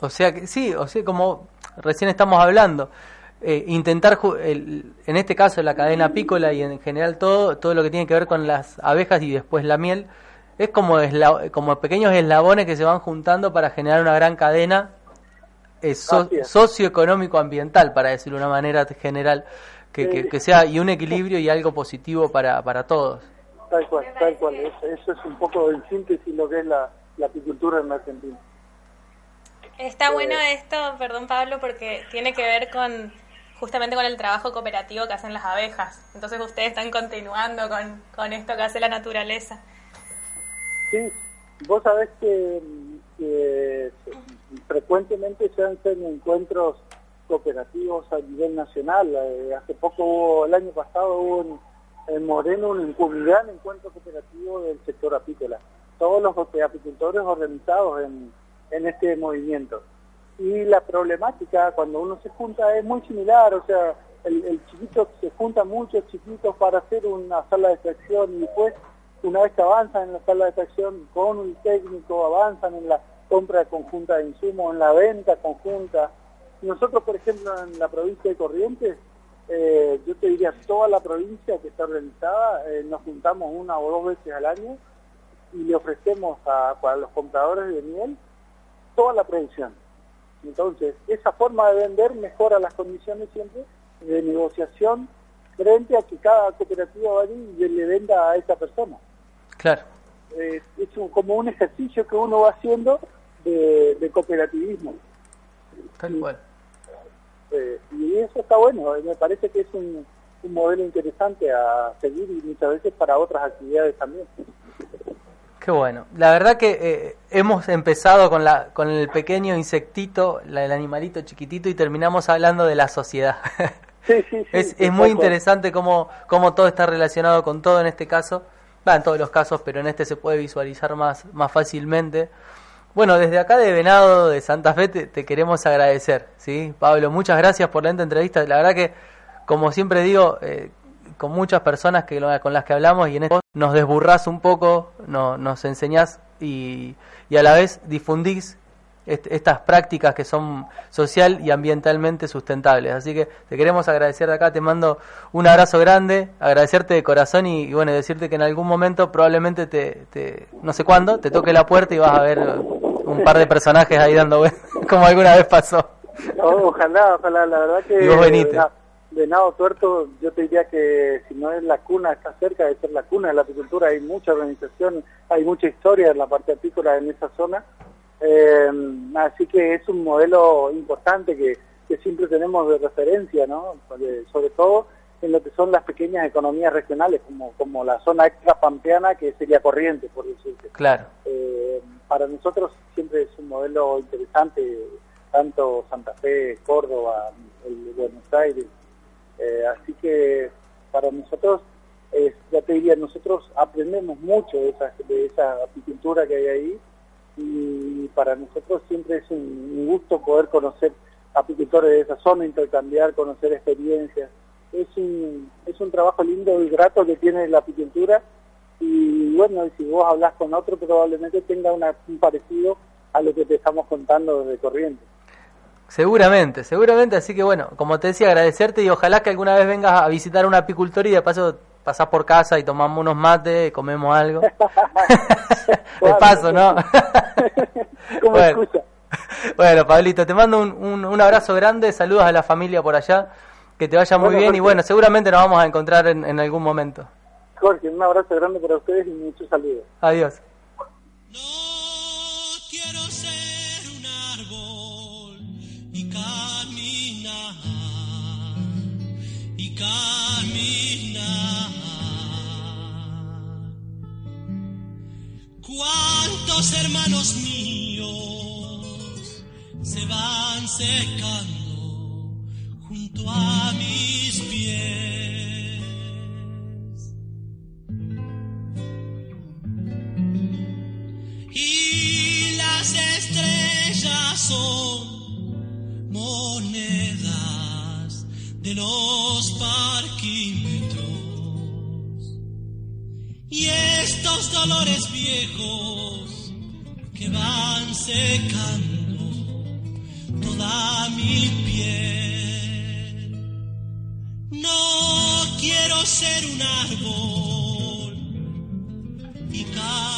O sea que sí, o sea, como recién estamos hablando, eh, intentar el, en este caso la cadena apícola y en general todo todo lo que tiene que ver con las abejas y después la miel. Es como, esla, como pequeños eslabones que se van juntando para generar una gran cadena eh, so, socioeconómico-ambiental, para decirlo de una manera general, que, que, que sea y un equilibrio y algo positivo para, para todos. Tal cual, tal cual. Eso es un poco en síntesis lo que es la, la apicultura en Argentina. Está eh, bueno esto, perdón Pablo, porque tiene que ver con justamente con el trabajo cooperativo que hacen las abejas. Entonces ustedes están continuando con, con esto que hace la naturaleza. Sí, vos sabés que, que frecuentemente se hacen encuentros cooperativos a nivel nacional. Eh, hace poco hubo, el año pasado hubo en, en Moreno un, un gran encuentro cooperativo del sector apícola. Todos los apicultores organizados en, en este movimiento. Y la problemática cuando uno se junta es muy similar, o sea, el, el chiquito se junta muchos chiquitos para hacer una sala de extracción y después... Una vez que avanzan en la sala de extracción con un técnico, avanzan en la compra conjunta de insumos, en la venta conjunta. Nosotros, por ejemplo, en la provincia de Corrientes, eh, yo te diría toda la provincia que está organizada, eh, nos juntamos una o dos veces al año y le ofrecemos a, a los compradores de miel toda la producción. Entonces, esa forma de vender mejora las condiciones siempre de negociación frente a que cada cooperativa va y le venda a esa persona. Claro. Eh, es un, como un ejercicio que uno va haciendo de, de cooperativismo. Tal cual. Eh, y eso está bueno, me parece que es un, un modelo interesante a seguir y muchas veces para otras actividades también. Qué bueno. La verdad que eh, hemos empezado con la con el pequeño insectito, la, el animalito chiquitito y terminamos hablando de la sociedad. Sí, sí, sí, es es muy interesante cómo, cómo todo está relacionado con todo en este caso, va en todos los casos, pero en este se puede visualizar más, más fácilmente. Bueno, desde acá de Venado, de Santa Fe, te, te queremos agradecer, ¿sí? Pablo, muchas gracias por la entrevista. La verdad que, como siempre digo, eh, con muchas personas que con las que hablamos y en esto nos desburrás un poco, no, nos enseñás y, y a la vez difundís estas prácticas que son social y ambientalmente sustentables. Así que te queremos agradecer de acá, te mando un abrazo grande, agradecerte de corazón y, y bueno, decirte que en algún momento probablemente te, te no sé cuándo, te toque la puerta y vas a ver un par de personajes ahí dando vueltas, como alguna vez pasó. Oh, ojalá, ojalá, la verdad que... Y vos venite. Venado Tuerto, yo te diría que si no es la cuna, está cerca de ser la cuna de la apicultura, hay mucha organización, hay mucha historia en la parte apícola en esa zona. Eh, así que es un modelo importante que, que siempre tenemos de referencia, ¿no? Sobre todo en lo que son las pequeñas economías regionales, como, como la zona extrapampeana, que sería Corrientes, por decirte. Claro. Eh, para nosotros siempre es un modelo interesante, tanto Santa Fe, Córdoba, el, Buenos Aires. Eh, así que para nosotros, eh, ya te diría, nosotros aprendemos mucho de esa, de esa apicultura que hay ahí. Y para nosotros siempre es un gusto poder conocer apicultores de esa zona, intercambiar, conocer experiencias. Es un es un trabajo lindo y grato que tiene la apicultura y bueno, si vos hablás con otro probablemente tenga una, un parecido a lo que te estamos contando desde Corrientes. Seguramente, seguramente, así que bueno, como te decía, agradecerte y ojalá que alguna vez vengas a visitar una apicultoría y de paso pasás por casa y tomamos unos mates, comemos algo. De paso, ¿no? Como bueno. Excusa. Bueno, Pablito, te mando un, un, un abrazo grande, saludos a la familia por allá, que te vaya muy bueno, bien Jorge. Y bueno, seguramente nos vamos a encontrar en, en algún momento. Jorge, un abrazo grande para ustedes y muchos saludos. Adiós. No quiero ser un árbol y caminar, y caminar. ¿Cuántos hermanos míos se van secando junto a mis pies? Y las estrellas son monedas de los parquímetros. Y estos dolores viejos que van secando toda mi piel. No quiero ser un árbol y caminar.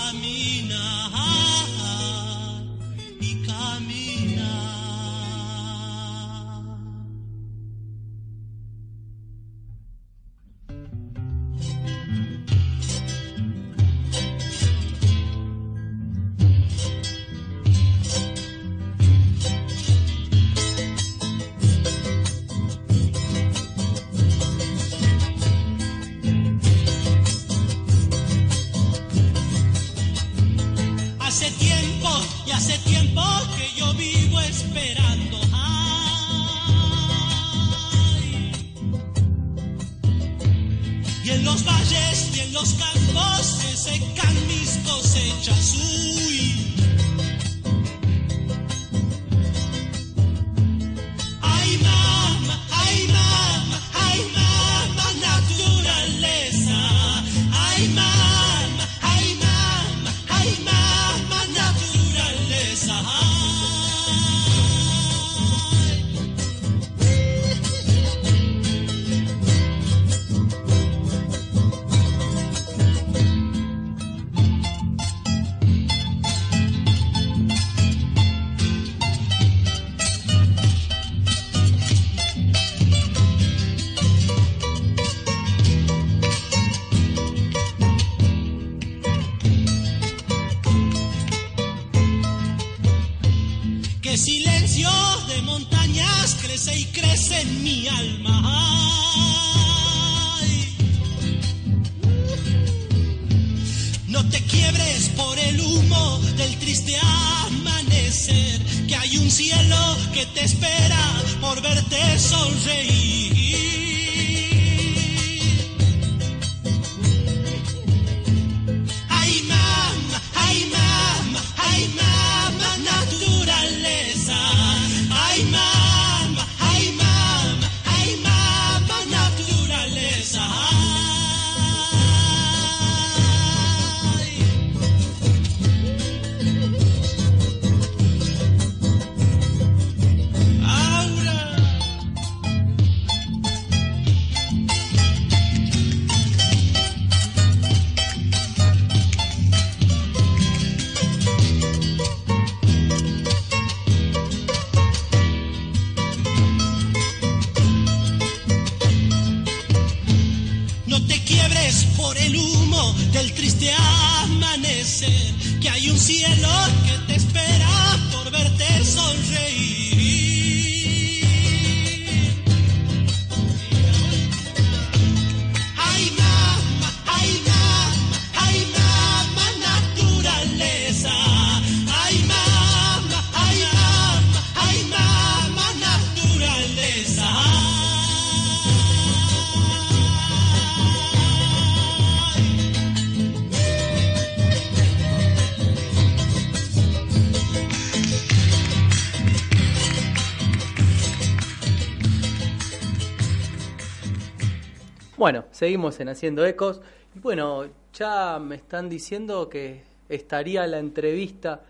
Bueno, seguimos en Haciendo Ecos. Y bueno, ya me están diciendo que estaría la entrevista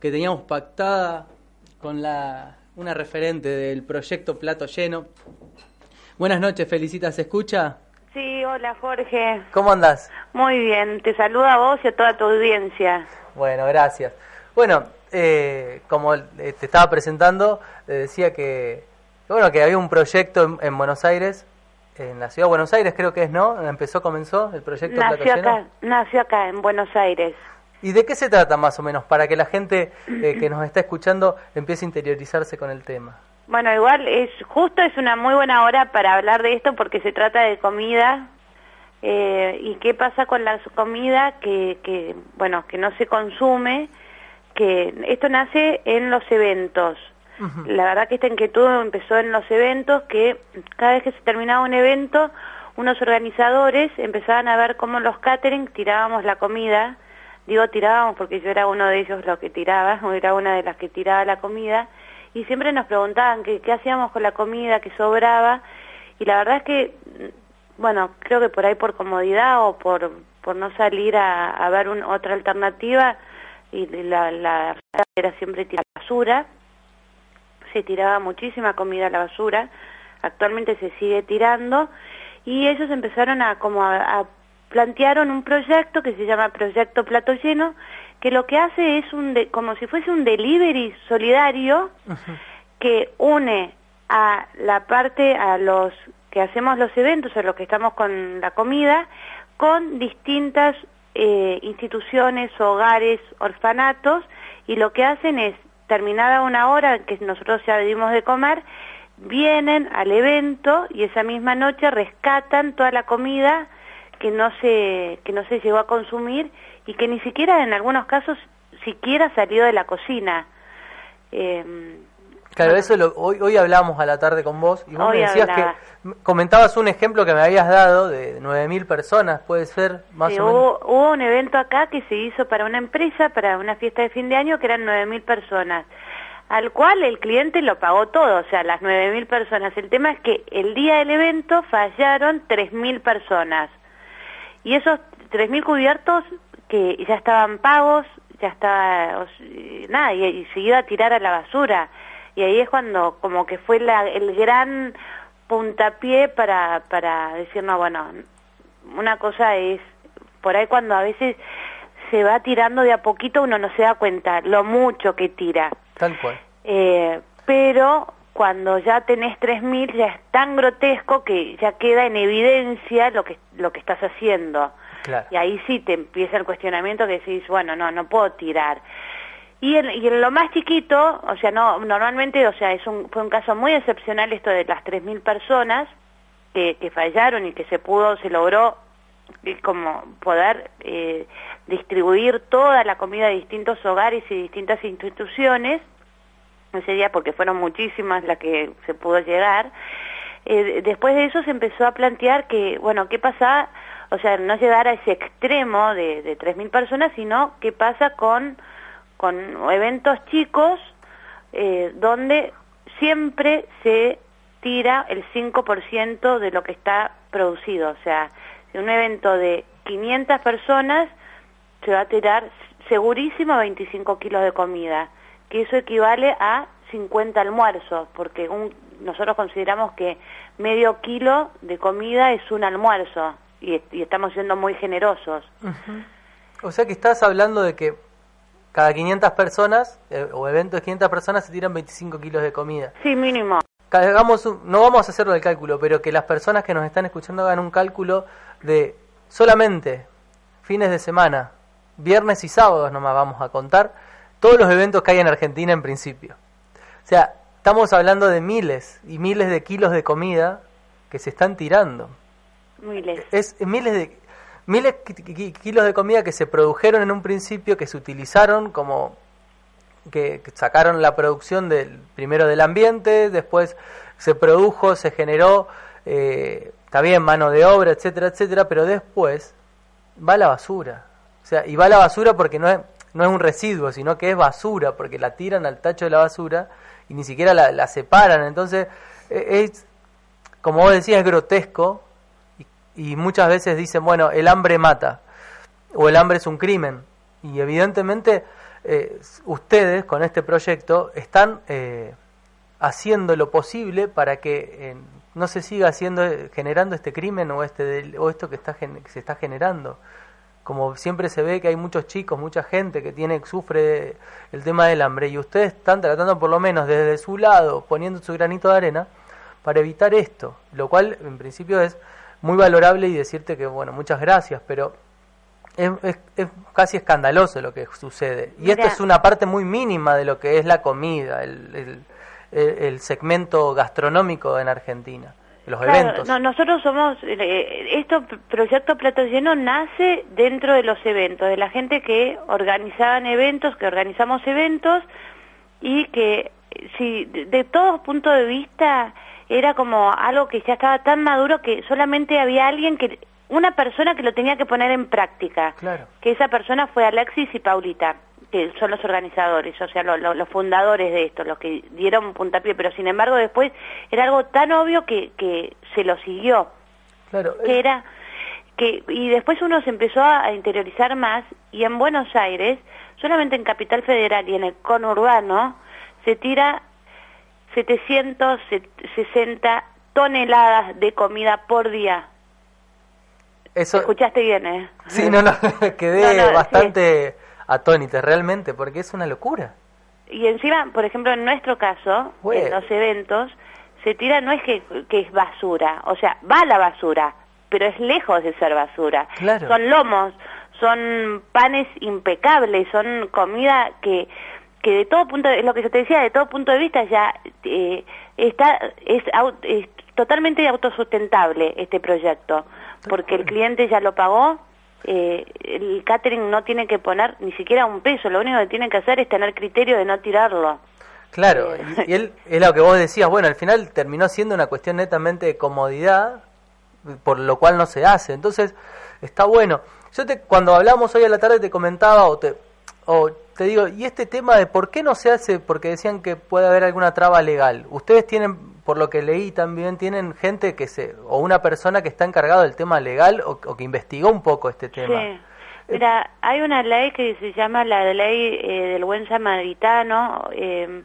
que teníamos pactada con la una referente del proyecto Plato Lleno. Buenas noches, Felicitas, ¿se escucha? Sí, hola Jorge. ¿Cómo andás? Muy bien, te saluda a vos y a toda tu audiencia. Bueno, gracias. Bueno, eh, como te estaba presentando, eh, decía que bueno que había un proyecto en, en Buenos Aires, en la ciudad de Buenos Aires creo que es, ¿no? Empezó, comenzó el proyecto Plato Lleno. Nació acá, en Buenos Aires. ¿Y de qué se trata más o menos? Para que la gente eh, que nos está escuchando empiece a interiorizarse con el tema. Bueno, igual, es justo es una muy buena hora para hablar de esto porque se trata de comida. Eh, ¿Y qué pasa con la comida que, que, bueno, que no se consume? Que esto nace en los eventos. Uh-huh. La verdad que esta inquietud empezó en los eventos, que cada vez que se terminaba un evento, unos organizadores empezaban a ver cómo los catering tirábamos la comida. Digo tirábamos porque yo era uno de ellos lo que tiraba, o era una de las que tiraba la comida. Y siempre nos preguntaban qué, qué hacíamos con la comida que sobraba, y la verdad es que, bueno, creo que por ahí por comodidad o por por no salir a, a ver un, otra alternativa, y la, la era siempre tirar basura, se tiraba muchísima comida a la basura, actualmente se sigue tirando, y ellos empezaron a como a, a plantearon un proyecto que se llama Proyecto Plato Lleno, que lo que hace es un de, como si fuese un delivery solidario, uh-huh, que une a la parte, a los que hacemos los eventos, a los que estamos con la comida, con distintas eh, instituciones, hogares, orfanatos, y lo que hacen es, terminada una hora que nosotros ya dimos de comer, vienen al evento y esa misma noche rescatan toda la comida que no se, que no se llegó a consumir, y que ni siquiera en algunos casos siquiera salió de la cocina. Eh, claro, eso lo, hoy hoy hablábamos a la tarde con vos, y vos me decías hablaba. que comentabas un ejemplo que me habías dado de nueve mil personas, puede ser más sí, o hubo, menos. Hubo un evento acá que se hizo para una empresa, para una fiesta de fin de año, que eran nueve mil personas, al cual el cliente lo pagó todo, o sea, las nueve mil personas. El tema es que el día del evento fallaron tres mil personas, y esos tres mil cubiertos que ya estaban pagos, ya estaba, nada, y, y se iba a tirar a la basura. Y ahí es cuando como que fue la, el gran puntapié para, para decir, no, bueno, una cosa es, por ahí cuando a veces se va tirando de a poquito, uno no se da cuenta lo mucho que tira. Tal cual. Eh, pero cuando ya tenés tres mil ya es tan grotesco que ya queda en evidencia lo que, lo que estás haciendo. Claro. Y ahí sí te empieza el cuestionamiento que decís, bueno, no, no puedo tirar. Y en, y en lo más chiquito, o sea, no normalmente, o sea, es un, fue un caso muy excepcional esto de las tres mil personas que, que fallaron y que se pudo, se logró como poder eh, distribuir toda la comida de distintos hogares y distintas instituciones, ese día porque fueron muchísimas las que se pudo llegar. Eh, después de eso se empezó a plantear que, bueno, ¿qué pasaba? O sea, no llegar a ese extremo de, de tres mil personas, sino qué pasa con, con eventos chicos eh, donde siempre se tira el cinco por ciento de lo que está producido. O sea, en un evento de quinientas personas se va a tirar segurísimo veinticinco kilos de comida, que eso equivale a cincuenta almuerzos, porque un, nosotros consideramos que medio kilo de comida es un almuerzo. Y, y estamos siendo muy generosos. Uh-huh. O sea que estás hablando de que cada quinientas personas, eh, o eventos de quinientas personas, se tiran veinticinco kilos de comida. Sí, mínimo. Hagamos un, no vamos a hacerlo el cálculo, pero que las personas que nos están escuchando hagan un cálculo de solamente fines de semana, viernes y sábados nomás vamos a contar, todos los eventos que hay en Argentina en principio. O sea, estamos hablando de miles y miles de kilos de comida que se están tirando. Miles. Es miles de miles de kilos de comida que se produjeron en un principio, que se utilizaron como que, que sacaron la producción del primero del ambiente, después se produjo, se generó, eh, está bien, mano de obra, etcétera, etcétera, pero después va a la basura. O sea, y va a la basura porque no es, no es un residuo, sino que es basura, porque la tiran al tacho de la basura y ni siquiera la, la separan. Entonces, es, como vos decías, es grotesco. Y muchas veces dicen, bueno, el hambre mata, o el hambre es un crimen. Y evidentemente eh, ustedes con este proyecto están eh, haciendo lo posible para que eh, no se siga haciendo, generando este crimen o este o esto que, está, que se está generando. Como siempre se ve que hay muchos chicos, mucha gente que tiene sufre el tema del hambre, y ustedes están tratando, por lo menos desde su lado, poniendo su granito de arena para evitar esto, lo cual en principio es muy valorable, y decirte que bueno, muchas gracias, pero es, es, es casi escandaloso lo que sucede. Y Mira. Esto es una parte muy mínima de lo que es la comida, el, el, el segmento gastronómico en Argentina. Los claro, eventos. No, nosotros somos, eh, esto, Proyecto Plato Lleno nace dentro de los eventos, de la gente que organizaban eventos, que organizamos eventos, y que si de, de todos puntos de vista era como algo que ya estaba tan maduro que solamente había alguien que, una persona que lo tenía que poner en práctica. Claro. Que esa persona fue Alexis y Paulita, que son los organizadores, o sea, lo, lo, los fundadores de esto, los que dieron puntapié, pero sin embargo después era algo tan obvio que, que se lo siguió. Claro. Que era, que, y después uno se empezó a interiorizar más, y en Buenos Aires, solamente en Capital Federal y en el conurbano, se tira setecientas sesenta toneladas de comida por día. Eso... ¿Escuchaste bien, eh? Sí, no, no, quedé no, no, bastante... Sí. Atónita, realmente, porque es una locura. Y encima, por ejemplo, en nuestro caso, bueno. En los eventos, se tira, no es que, que es basura, o sea, va la basura, pero es lejos de ser basura. Claro. Son lomos, son panes impecables, son comida que, que de todo punto, de, lo que yo te decía, de todo punto de vista ya eh, está es, es totalmente autosustentable este proyecto, porque el cliente ya lo pagó. Eh, el catering no tiene que poner ni siquiera un peso, lo único que tiene que hacer es tener criterio de no tirarlo. Claro, eh. y, y él, es lo que vos decías, bueno, al final terminó siendo una cuestión netamente de comodidad, por lo cual no se hace, entonces está bueno. Yo te, cuando hablamos hoy a la tarde te comentaba, o te, o te digo, y este tema de por qué no se hace, porque decían que puede haber alguna traba legal. Ustedes tienen, por lo que leí también, tienen gente que se, o una persona que está encargada del tema legal, o, o que investigó un poco este tema. Sí. Mira, hay una ley que se llama la ley eh, del buen samaritano, eh,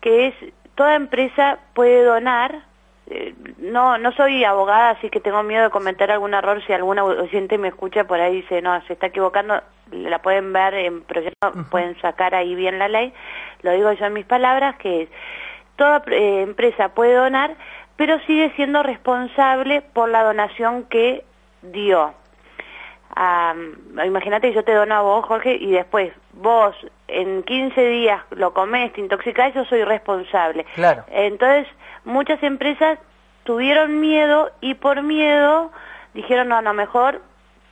que es, toda empresa puede donar, eh, no no soy abogada, así que tengo miedo de comentar algún error, si alguna oyente me escucha por ahí y dice, no, se está equivocando, la pueden ver en proyecto, pueden sacar ahí bien la ley, lo digo yo en mis palabras, que es, toda eh, empresa puede donar, pero sigue siendo responsable por la donación que dio. Um, imagínate que yo te dono a vos, Jorge, y después vos en quince días lo comés, te intoxicás, yo soy responsable. Claro. Entonces, muchas empresas tuvieron miedo y por miedo dijeron, no, no, mejor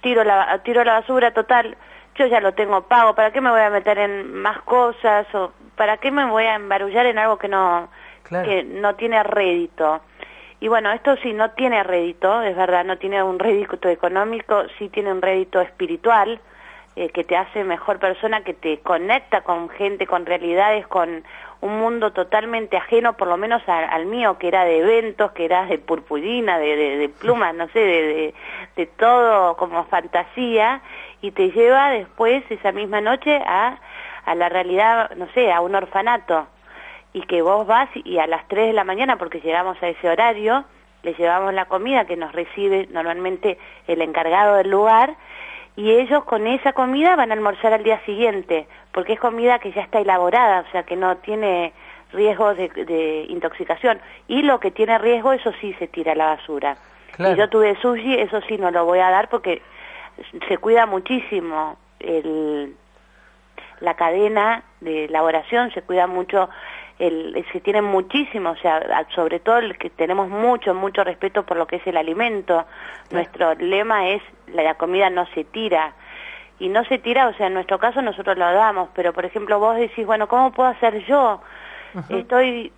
tiro la, tiro la basura, total, yo ya lo tengo pago, ¿para qué me voy a meter en más cosas? O ¿para qué me voy a embarullar en algo que no, claro, que no tiene rédito? Y bueno, esto sí no tiene rédito, es verdad, no tiene un rédito económico, sí tiene un rédito espiritual, eh, que te hace mejor persona, que te conecta con gente, con realidades, con un mundo totalmente ajeno, por lo menos a, al mío, que era de eventos, que era de purpurina, de, de, de plumas, no sé, de, de, de todo como fantasía, y te lleva después esa misma noche a... a la realidad, no sé, a un orfanato, y que vos vas y a las tres de la mañana, porque llegamos a ese horario, le llevamos la comida que nos recibe normalmente el encargado del lugar, y ellos con esa comida van a almorzar al día siguiente, porque es comida que ya está elaborada, o sea que no tiene riesgo de, de intoxicación, y lo que tiene riesgo, eso sí se tira a la basura. Claro. Y yo tuve sushi, eso sí no lo voy a dar, porque se cuida muchísimo el... la cadena de elaboración, se cuida mucho, el, se tiene muchísimo, o sea, sobre todo el que tenemos mucho, mucho respeto por lo que es el alimento. Sí. Nuestro lema es, la comida no se tira, y no se tira, o sea, en nuestro caso nosotros lo damos, pero por ejemplo vos decís, bueno, ¿cómo puedo hacer yo? Uh-huh. Estoy,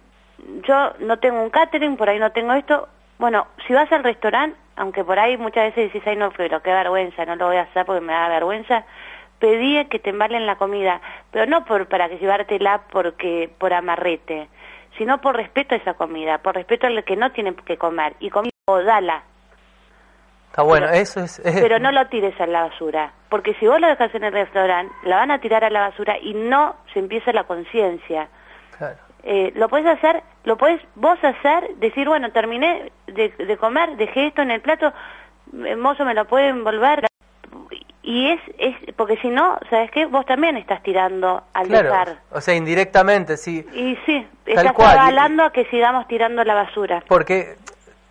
yo no tengo un catering, por ahí no tengo esto, bueno, si vas al restaurante, aunque por ahí muchas veces decís, ay no, pero qué vergüenza, no lo voy a hacer porque me da vergüenza, pedí que te embalen la comida, pero no por para que llevártela porque por amarrete, sino por respeto a esa comida, por respeto al que no tiene que comer, y comida o dala. Está bueno, pero, eso es, es... Pero no lo tires a la basura, porque si vos lo dejas en el restaurante, la van a tirar a la basura y no se empieza la conciencia. Claro. eh, lo podés hacer, lo podés vos hacer, decir, bueno, terminé de, de comer, dejé esto en el plato, el mozo me lo puede envolver. Y es, es porque si no, ¿sabes qué? Vos también estás tirando al claro, dejar. O sea, indirectamente, sí. Y sí, estás avalando a que sigamos tirando la basura. Porque,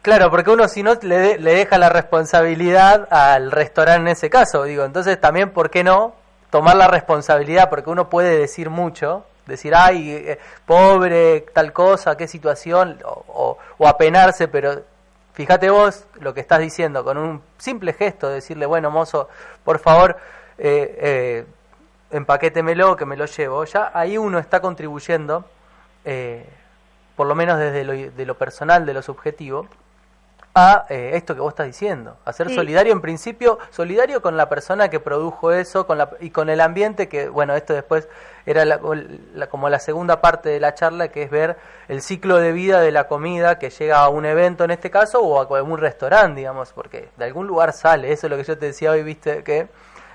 claro, porque uno si no le, de, le deja la responsabilidad al restaurante en ese caso, digo, entonces también, ¿por qué no tomar la responsabilidad? Porque uno puede decir mucho, decir, ay, eh, pobre, tal cosa, qué situación, o, o, o apenarse, pero... Fíjate vos lo que estás diciendo, con un simple gesto, de decirle, bueno, mozo, por favor, eh, eh, empaquétemelo, que me lo llevo. Ya ahí uno está contribuyendo, eh, por lo menos desde lo, de lo personal, de lo subjetivo, a eh, esto que vos estás diciendo. A ser sí. solidario, en principio, solidario con la persona que produjo eso con la, y con el ambiente, que, bueno, esto después era la, la, como la segunda parte de la charla, que es ver el ciclo de vida de la comida que llega a un evento, en este caso, o a algún restaurante, digamos, porque de algún lugar sale. Eso es lo que yo te decía hoy, viste, que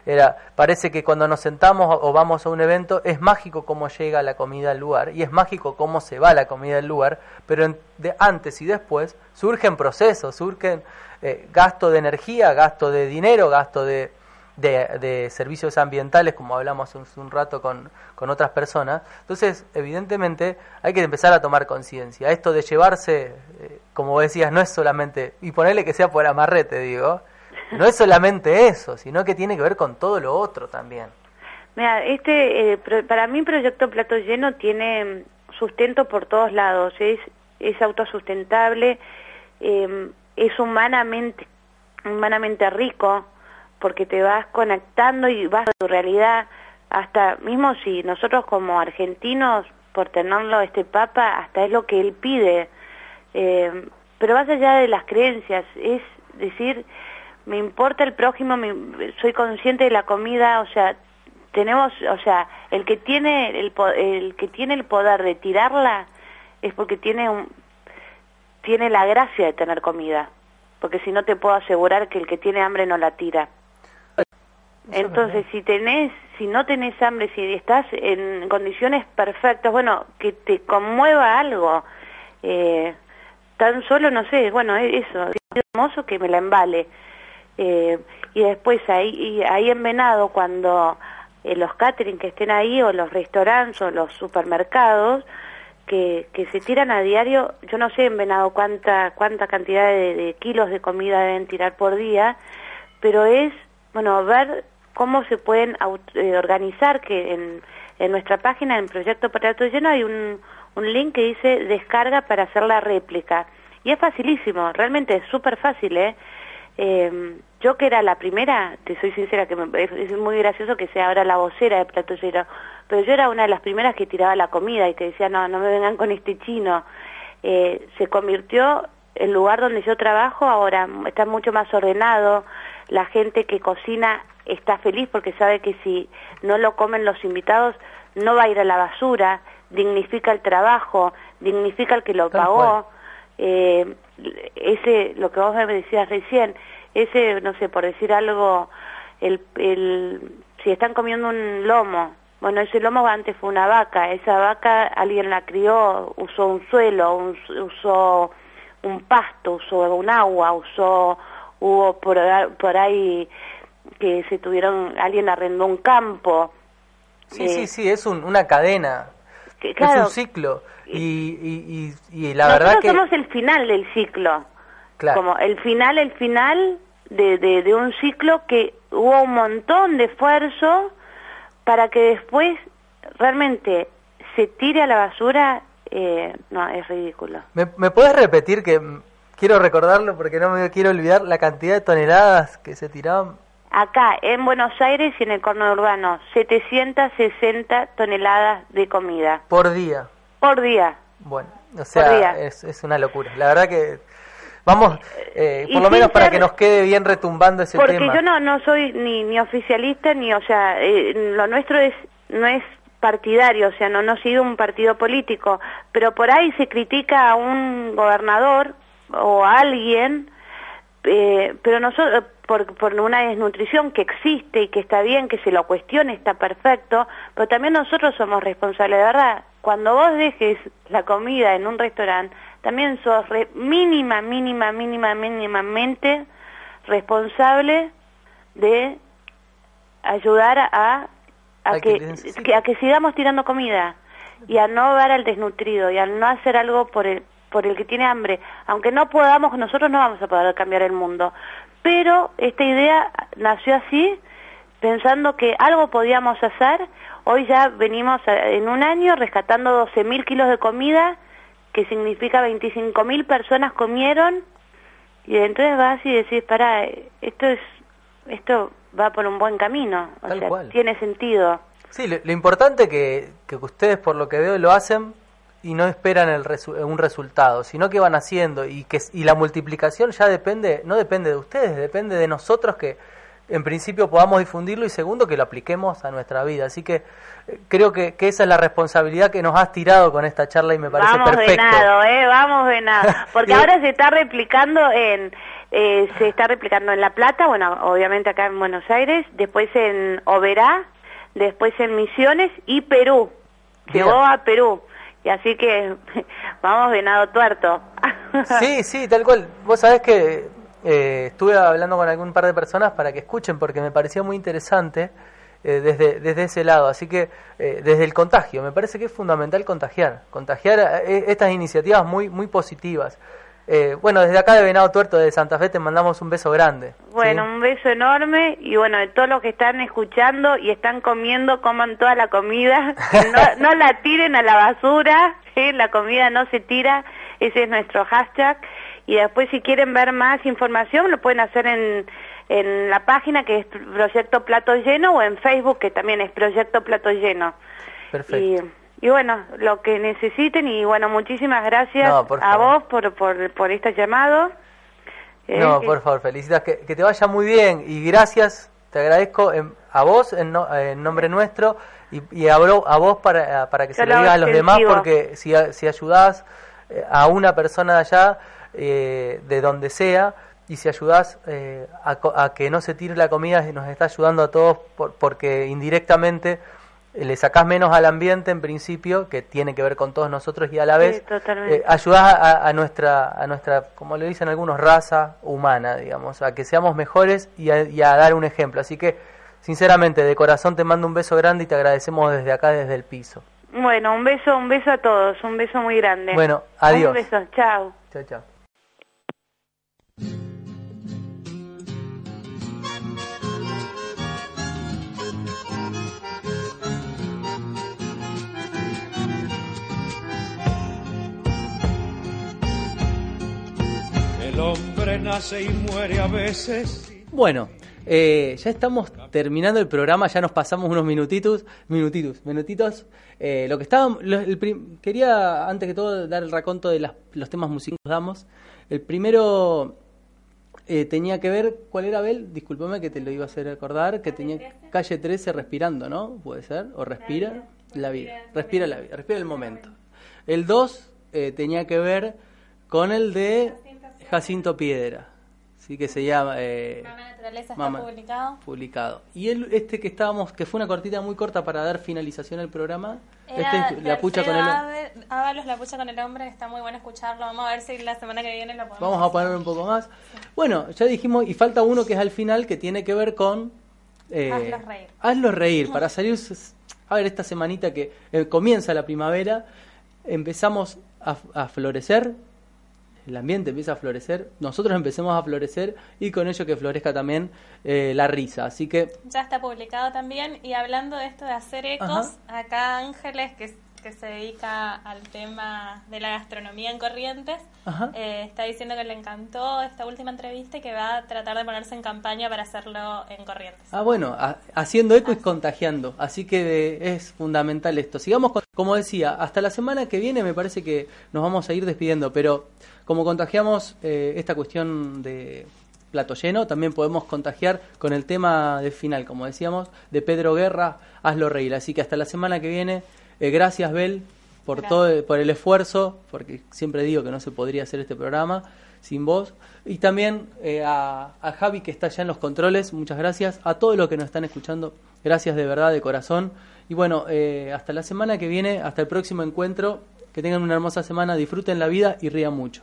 era, parece que cuando nos sentamos o vamos a un evento, es mágico cómo llega la comida al lugar, y es mágico cómo se va la comida al lugar, pero en, de antes y después surgen procesos, surgen eh, gasto de energía, gasto de dinero, gasto de, de, de servicios ambientales, como hablamos hace un rato con, con otras personas. Entonces, evidentemente, hay que empezar a tomar conciencia. Esto de llevarse, eh, como decías, no es solamente, y ponerle que sea por amarrete, digo, no es solamente eso, sino que tiene que ver con todo lo otro también. Mira, este, eh, pro, para mí Proyecto Plato Lleno tiene sustento por todos lados, es, es autosustentable, eh, es humanamente, humanamente rico, porque te vas conectando y vas a tu realidad, hasta mismo si nosotros como argentinos, por tenerlo este Papa, hasta es lo que él pide, eh, pero más allá de las creencias, es decir... Me importa el prójimo, me, soy consciente de la comida, o sea, tenemos, o sea, el que tiene el, el que tiene el poder de tirarla es porque tiene un, tiene la gracia de tener comida, porque si no te puedo asegurar que el que tiene hambre no la tira. Entonces, si tenés, si no tenés hambre, si estás en condiciones perfectas, bueno, que te conmueva algo, eh, tan solo no sé, bueno, eso, es hermoso que me la embale. Eh, y después ahí, y ahí en Venado, cuando eh, los catering que estén ahí, o los restaurantes, o los supermercados, que, que se tiran a diario, yo no sé en Venado cuánta, cuánta cantidad de, de kilos de comida deben tirar por día, pero es, bueno, ver cómo se pueden auto, eh, organizar, que en, en nuestra página, en Proyecto Plato Lleno, hay un, un link que dice descarga para hacer la réplica, y es facilísimo, realmente es súper fácil, ¿eh? Eh, yo que era la primera, te soy sincera, que me, es, es muy gracioso que sea ahora la vocera de Plato Lleno, pero yo era una de las primeras que tiraba la comida y te decía, no, no me vengan con este chino. Eh, se convirtió el lugar donde yo trabajo ahora, está mucho más ordenado, la gente que cocina está feliz porque sabe que si no lo comen los invitados no va a ir a la basura, dignifica el trabajo, dignifica el que lo pagó. Eh, ese, lo que vos me decías recién, ese, no sé, por decir algo, el, el, si están comiendo un lomo, bueno, ese lomo antes fue una vaca, esa vaca alguien la crió, usó un suelo, un, usó un pasto, usó un agua, usó, hubo por, por ahí que se tuvieron, alguien arrendó un campo. Sí, eh, sí, sí, es un, una cadena. Que, claro, es un ciclo y, y, y, y la verdad que nosotros somos el final del ciclo, claro, como el final, el final de, de, de un ciclo que hubo un montón de esfuerzo para que después realmente se tire a la basura. Eh, no, es ridículo. ¿Me, me puedes repetir, que quiero recordarlo porque no me quiero olvidar, la cantidad de toneladas que se tiraban? Acá, en Buenos Aires y en el conurbano urbano, setecientas sesenta toneladas de comida. ¿Por día? Por día. Bueno, o sea, es, es una locura. La verdad que, vamos, eh, por lo menos ser, para que nos quede bien retumbando ese porque tema. Porque yo no no soy ni, ni oficialista, ni, o sea, eh, lo nuestro es no es partidario, o sea, no, no sigue un partido político, pero por ahí se critica a un gobernador o a alguien, eh, pero nosotros... Por, por una desnutrición que existe y que está bien, que se lo cuestione, está perfecto, pero también nosotros somos responsables, de verdad, cuando vos dejes la comida en un restaurante, también sos re, mínima, mínima, mínima, mínimamente responsable de ayudar a, a, a, que, que, a que sigamos tirando comida y a no dar al desnutrido y a no hacer algo por el, por el que tiene hambre. Aunque no podamos, nosotros no vamos a poder cambiar el mundo. Pero esta idea nació así, pensando que algo podíamos hacer. Hoy ya venimos a, en un año rescatando doce mil kilos de comida, que significa veinticinco mil personas comieron, y entonces vas y decís, pará, esto es esto va por un buen camino, o sea, tiene sentido. Sí, lo, lo importante que, que ustedes, por lo que veo, lo hacen y no esperan el resu un resultado, sino que van haciendo, y que y la multiplicación ya depende, no depende de ustedes, depende de nosotros que en principio podamos difundirlo y segundo que lo apliquemos a nuestra vida. Así que eh, creo que, que esa es la responsabilidad que nos has tirado con esta charla y me parece vamos perfecto. Vamos venado, eh, vamos venado. Porque y... ahora se está replicando en eh, se está replicando en La Plata, bueno, obviamente acá en Buenos Aires, después en Oberá, después en Misiones y Perú. Bien. Llegó a Perú. Y así que vamos venado tuerto. Sí, sí, tal cual. Vos sabés que... Eh, estuve hablando con algún par de personas para que escuchen porque me pareció muy interesante eh, desde, desde ese lado, así que eh, desde el contagio, me parece que es fundamental contagiar, contagiar a, a estas iniciativas muy, muy positivas. Eh, bueno, desde acá de Venado Tuerto, de Santa Fe, te mandamos un beso grande. Bueno, ¿sí? Un beso enorme y bueno, de todos los que están escuchando y están comiendo, coman toda la comida, no, no la tiren a la basura, ¿sí? La comida no se tira, ese es nuestro hashtag. Y después si quieren ver más información lo pueden hacer en, en la página que es Proyecto Plato Lleno o en Facebook que también es Proyecto Plato Lleno. Perfecto. Y, y bueno, lo que necesiten y bueno, muchísimas gracias no, a vos por, por, por este llamado. No, eh, por favor, Felicitas, que, que te vaya muy bien y gracias, te agradezco en, a vos en, no, en nombre nuestro y, y a, a vos para, para que se lo digas a los demás porque si, si ayudás a una persona de allá... Eh, de donde sea y si ayudás eh, a, a que no se tire la comida nos está ayudando a todos por, porque indirectamente eh, le sacás menos al ambiente en principio que tiene que ver con todos nosotros y a la vez sí, eh, ayudás a, a nuestra a nuestra como le dicen algunos raza humana digamos a que seamos mejores y a, y a dar un ejemplo, así que sinceramente de corazón te mando un beso grande y te agradecemos desde acá desde el piso. Bueno, un beso un beso a todos, un beso muy grande. Bueno, adiós. Un beso, chao. Chao, chao. El hombre nace y muere a veces. Bueno, eh, ya estamos terminando el programa, ya nos pasamos unos minutitos, minutitos, minutitos. Eh, lo que estaba, lo, el prim, quería antes que todo dar el raconto de las, los temas musicales que damos. El primero eh, tenía que ver, ¿cuál era, Abel? Discúlpame que te lo iba a hacer acordar, que tenía Calle trece respirando, ¿no? Puede ser, o respira la vida, respira la vida, respira el momento. El dos eh, tenía que ver con el de Jacinto Piedra. Sí, que se llama... Eh, Mamá Naturaleza está Mamá, publicado. publicado. Y el, este que estábamos, que fue una cortita muy corta para dar finalización al programa. Era este, la pucha con el hombre. Ábalos, la pucha con el hombre, está muy bueno escucharlo. Vamos a ver si la semana que viene lo podemos Vamos a poner un poco más. Sí. Bueno, ya dijimos, y falta uno que es al final, que tiene que ver con... Eh, hazlos reír. Hazlos reír, para salir... A ver, esta semanita que eh, comienza la primavera, empezamos a, a florecer... El ambiente empieza a florecer, nosotros empecemos a florecer y con ello que florezca también eh, la risa, así que... Ya está publicado también y hablando de esto de hacer ecos, ajá, acá Ángeles, que, que se dedica al tema de la gastronomía en Corrientes, eh, está diciendo que le encantó esta última entrevista y que va a tratar de ponerse en campaña para hacerlo en Corrientes. Ah, bueno, a, haciendo eco y contagiando, así que eh, es fundamental esto. Sigamos, con, como decía, hasta la semana que viene me parece que nos vamos a ir despidiendo, pero... Como contagiamos eh, esta cuestión de plato lleno, también podemos contagiar con el tema de final, como decíamos, de Pedro Guerra, hazlo reír. Así que hasta la semana que viene, eh, gracias Bel por gracias. todo, por el esfuerzo, porque siempre digo que no se podría hacer este programa sin vos. Y también eh, a, a Javi que está allá en los controles, muchas gracias. A todos los que nos están escuchando, gracias de verdad, de corazón. Y bueno, eh, hasta la semana que viene, hasta el próximo encuentro. Que tengan una hermosa semana, disfruten la vida y rían mucho.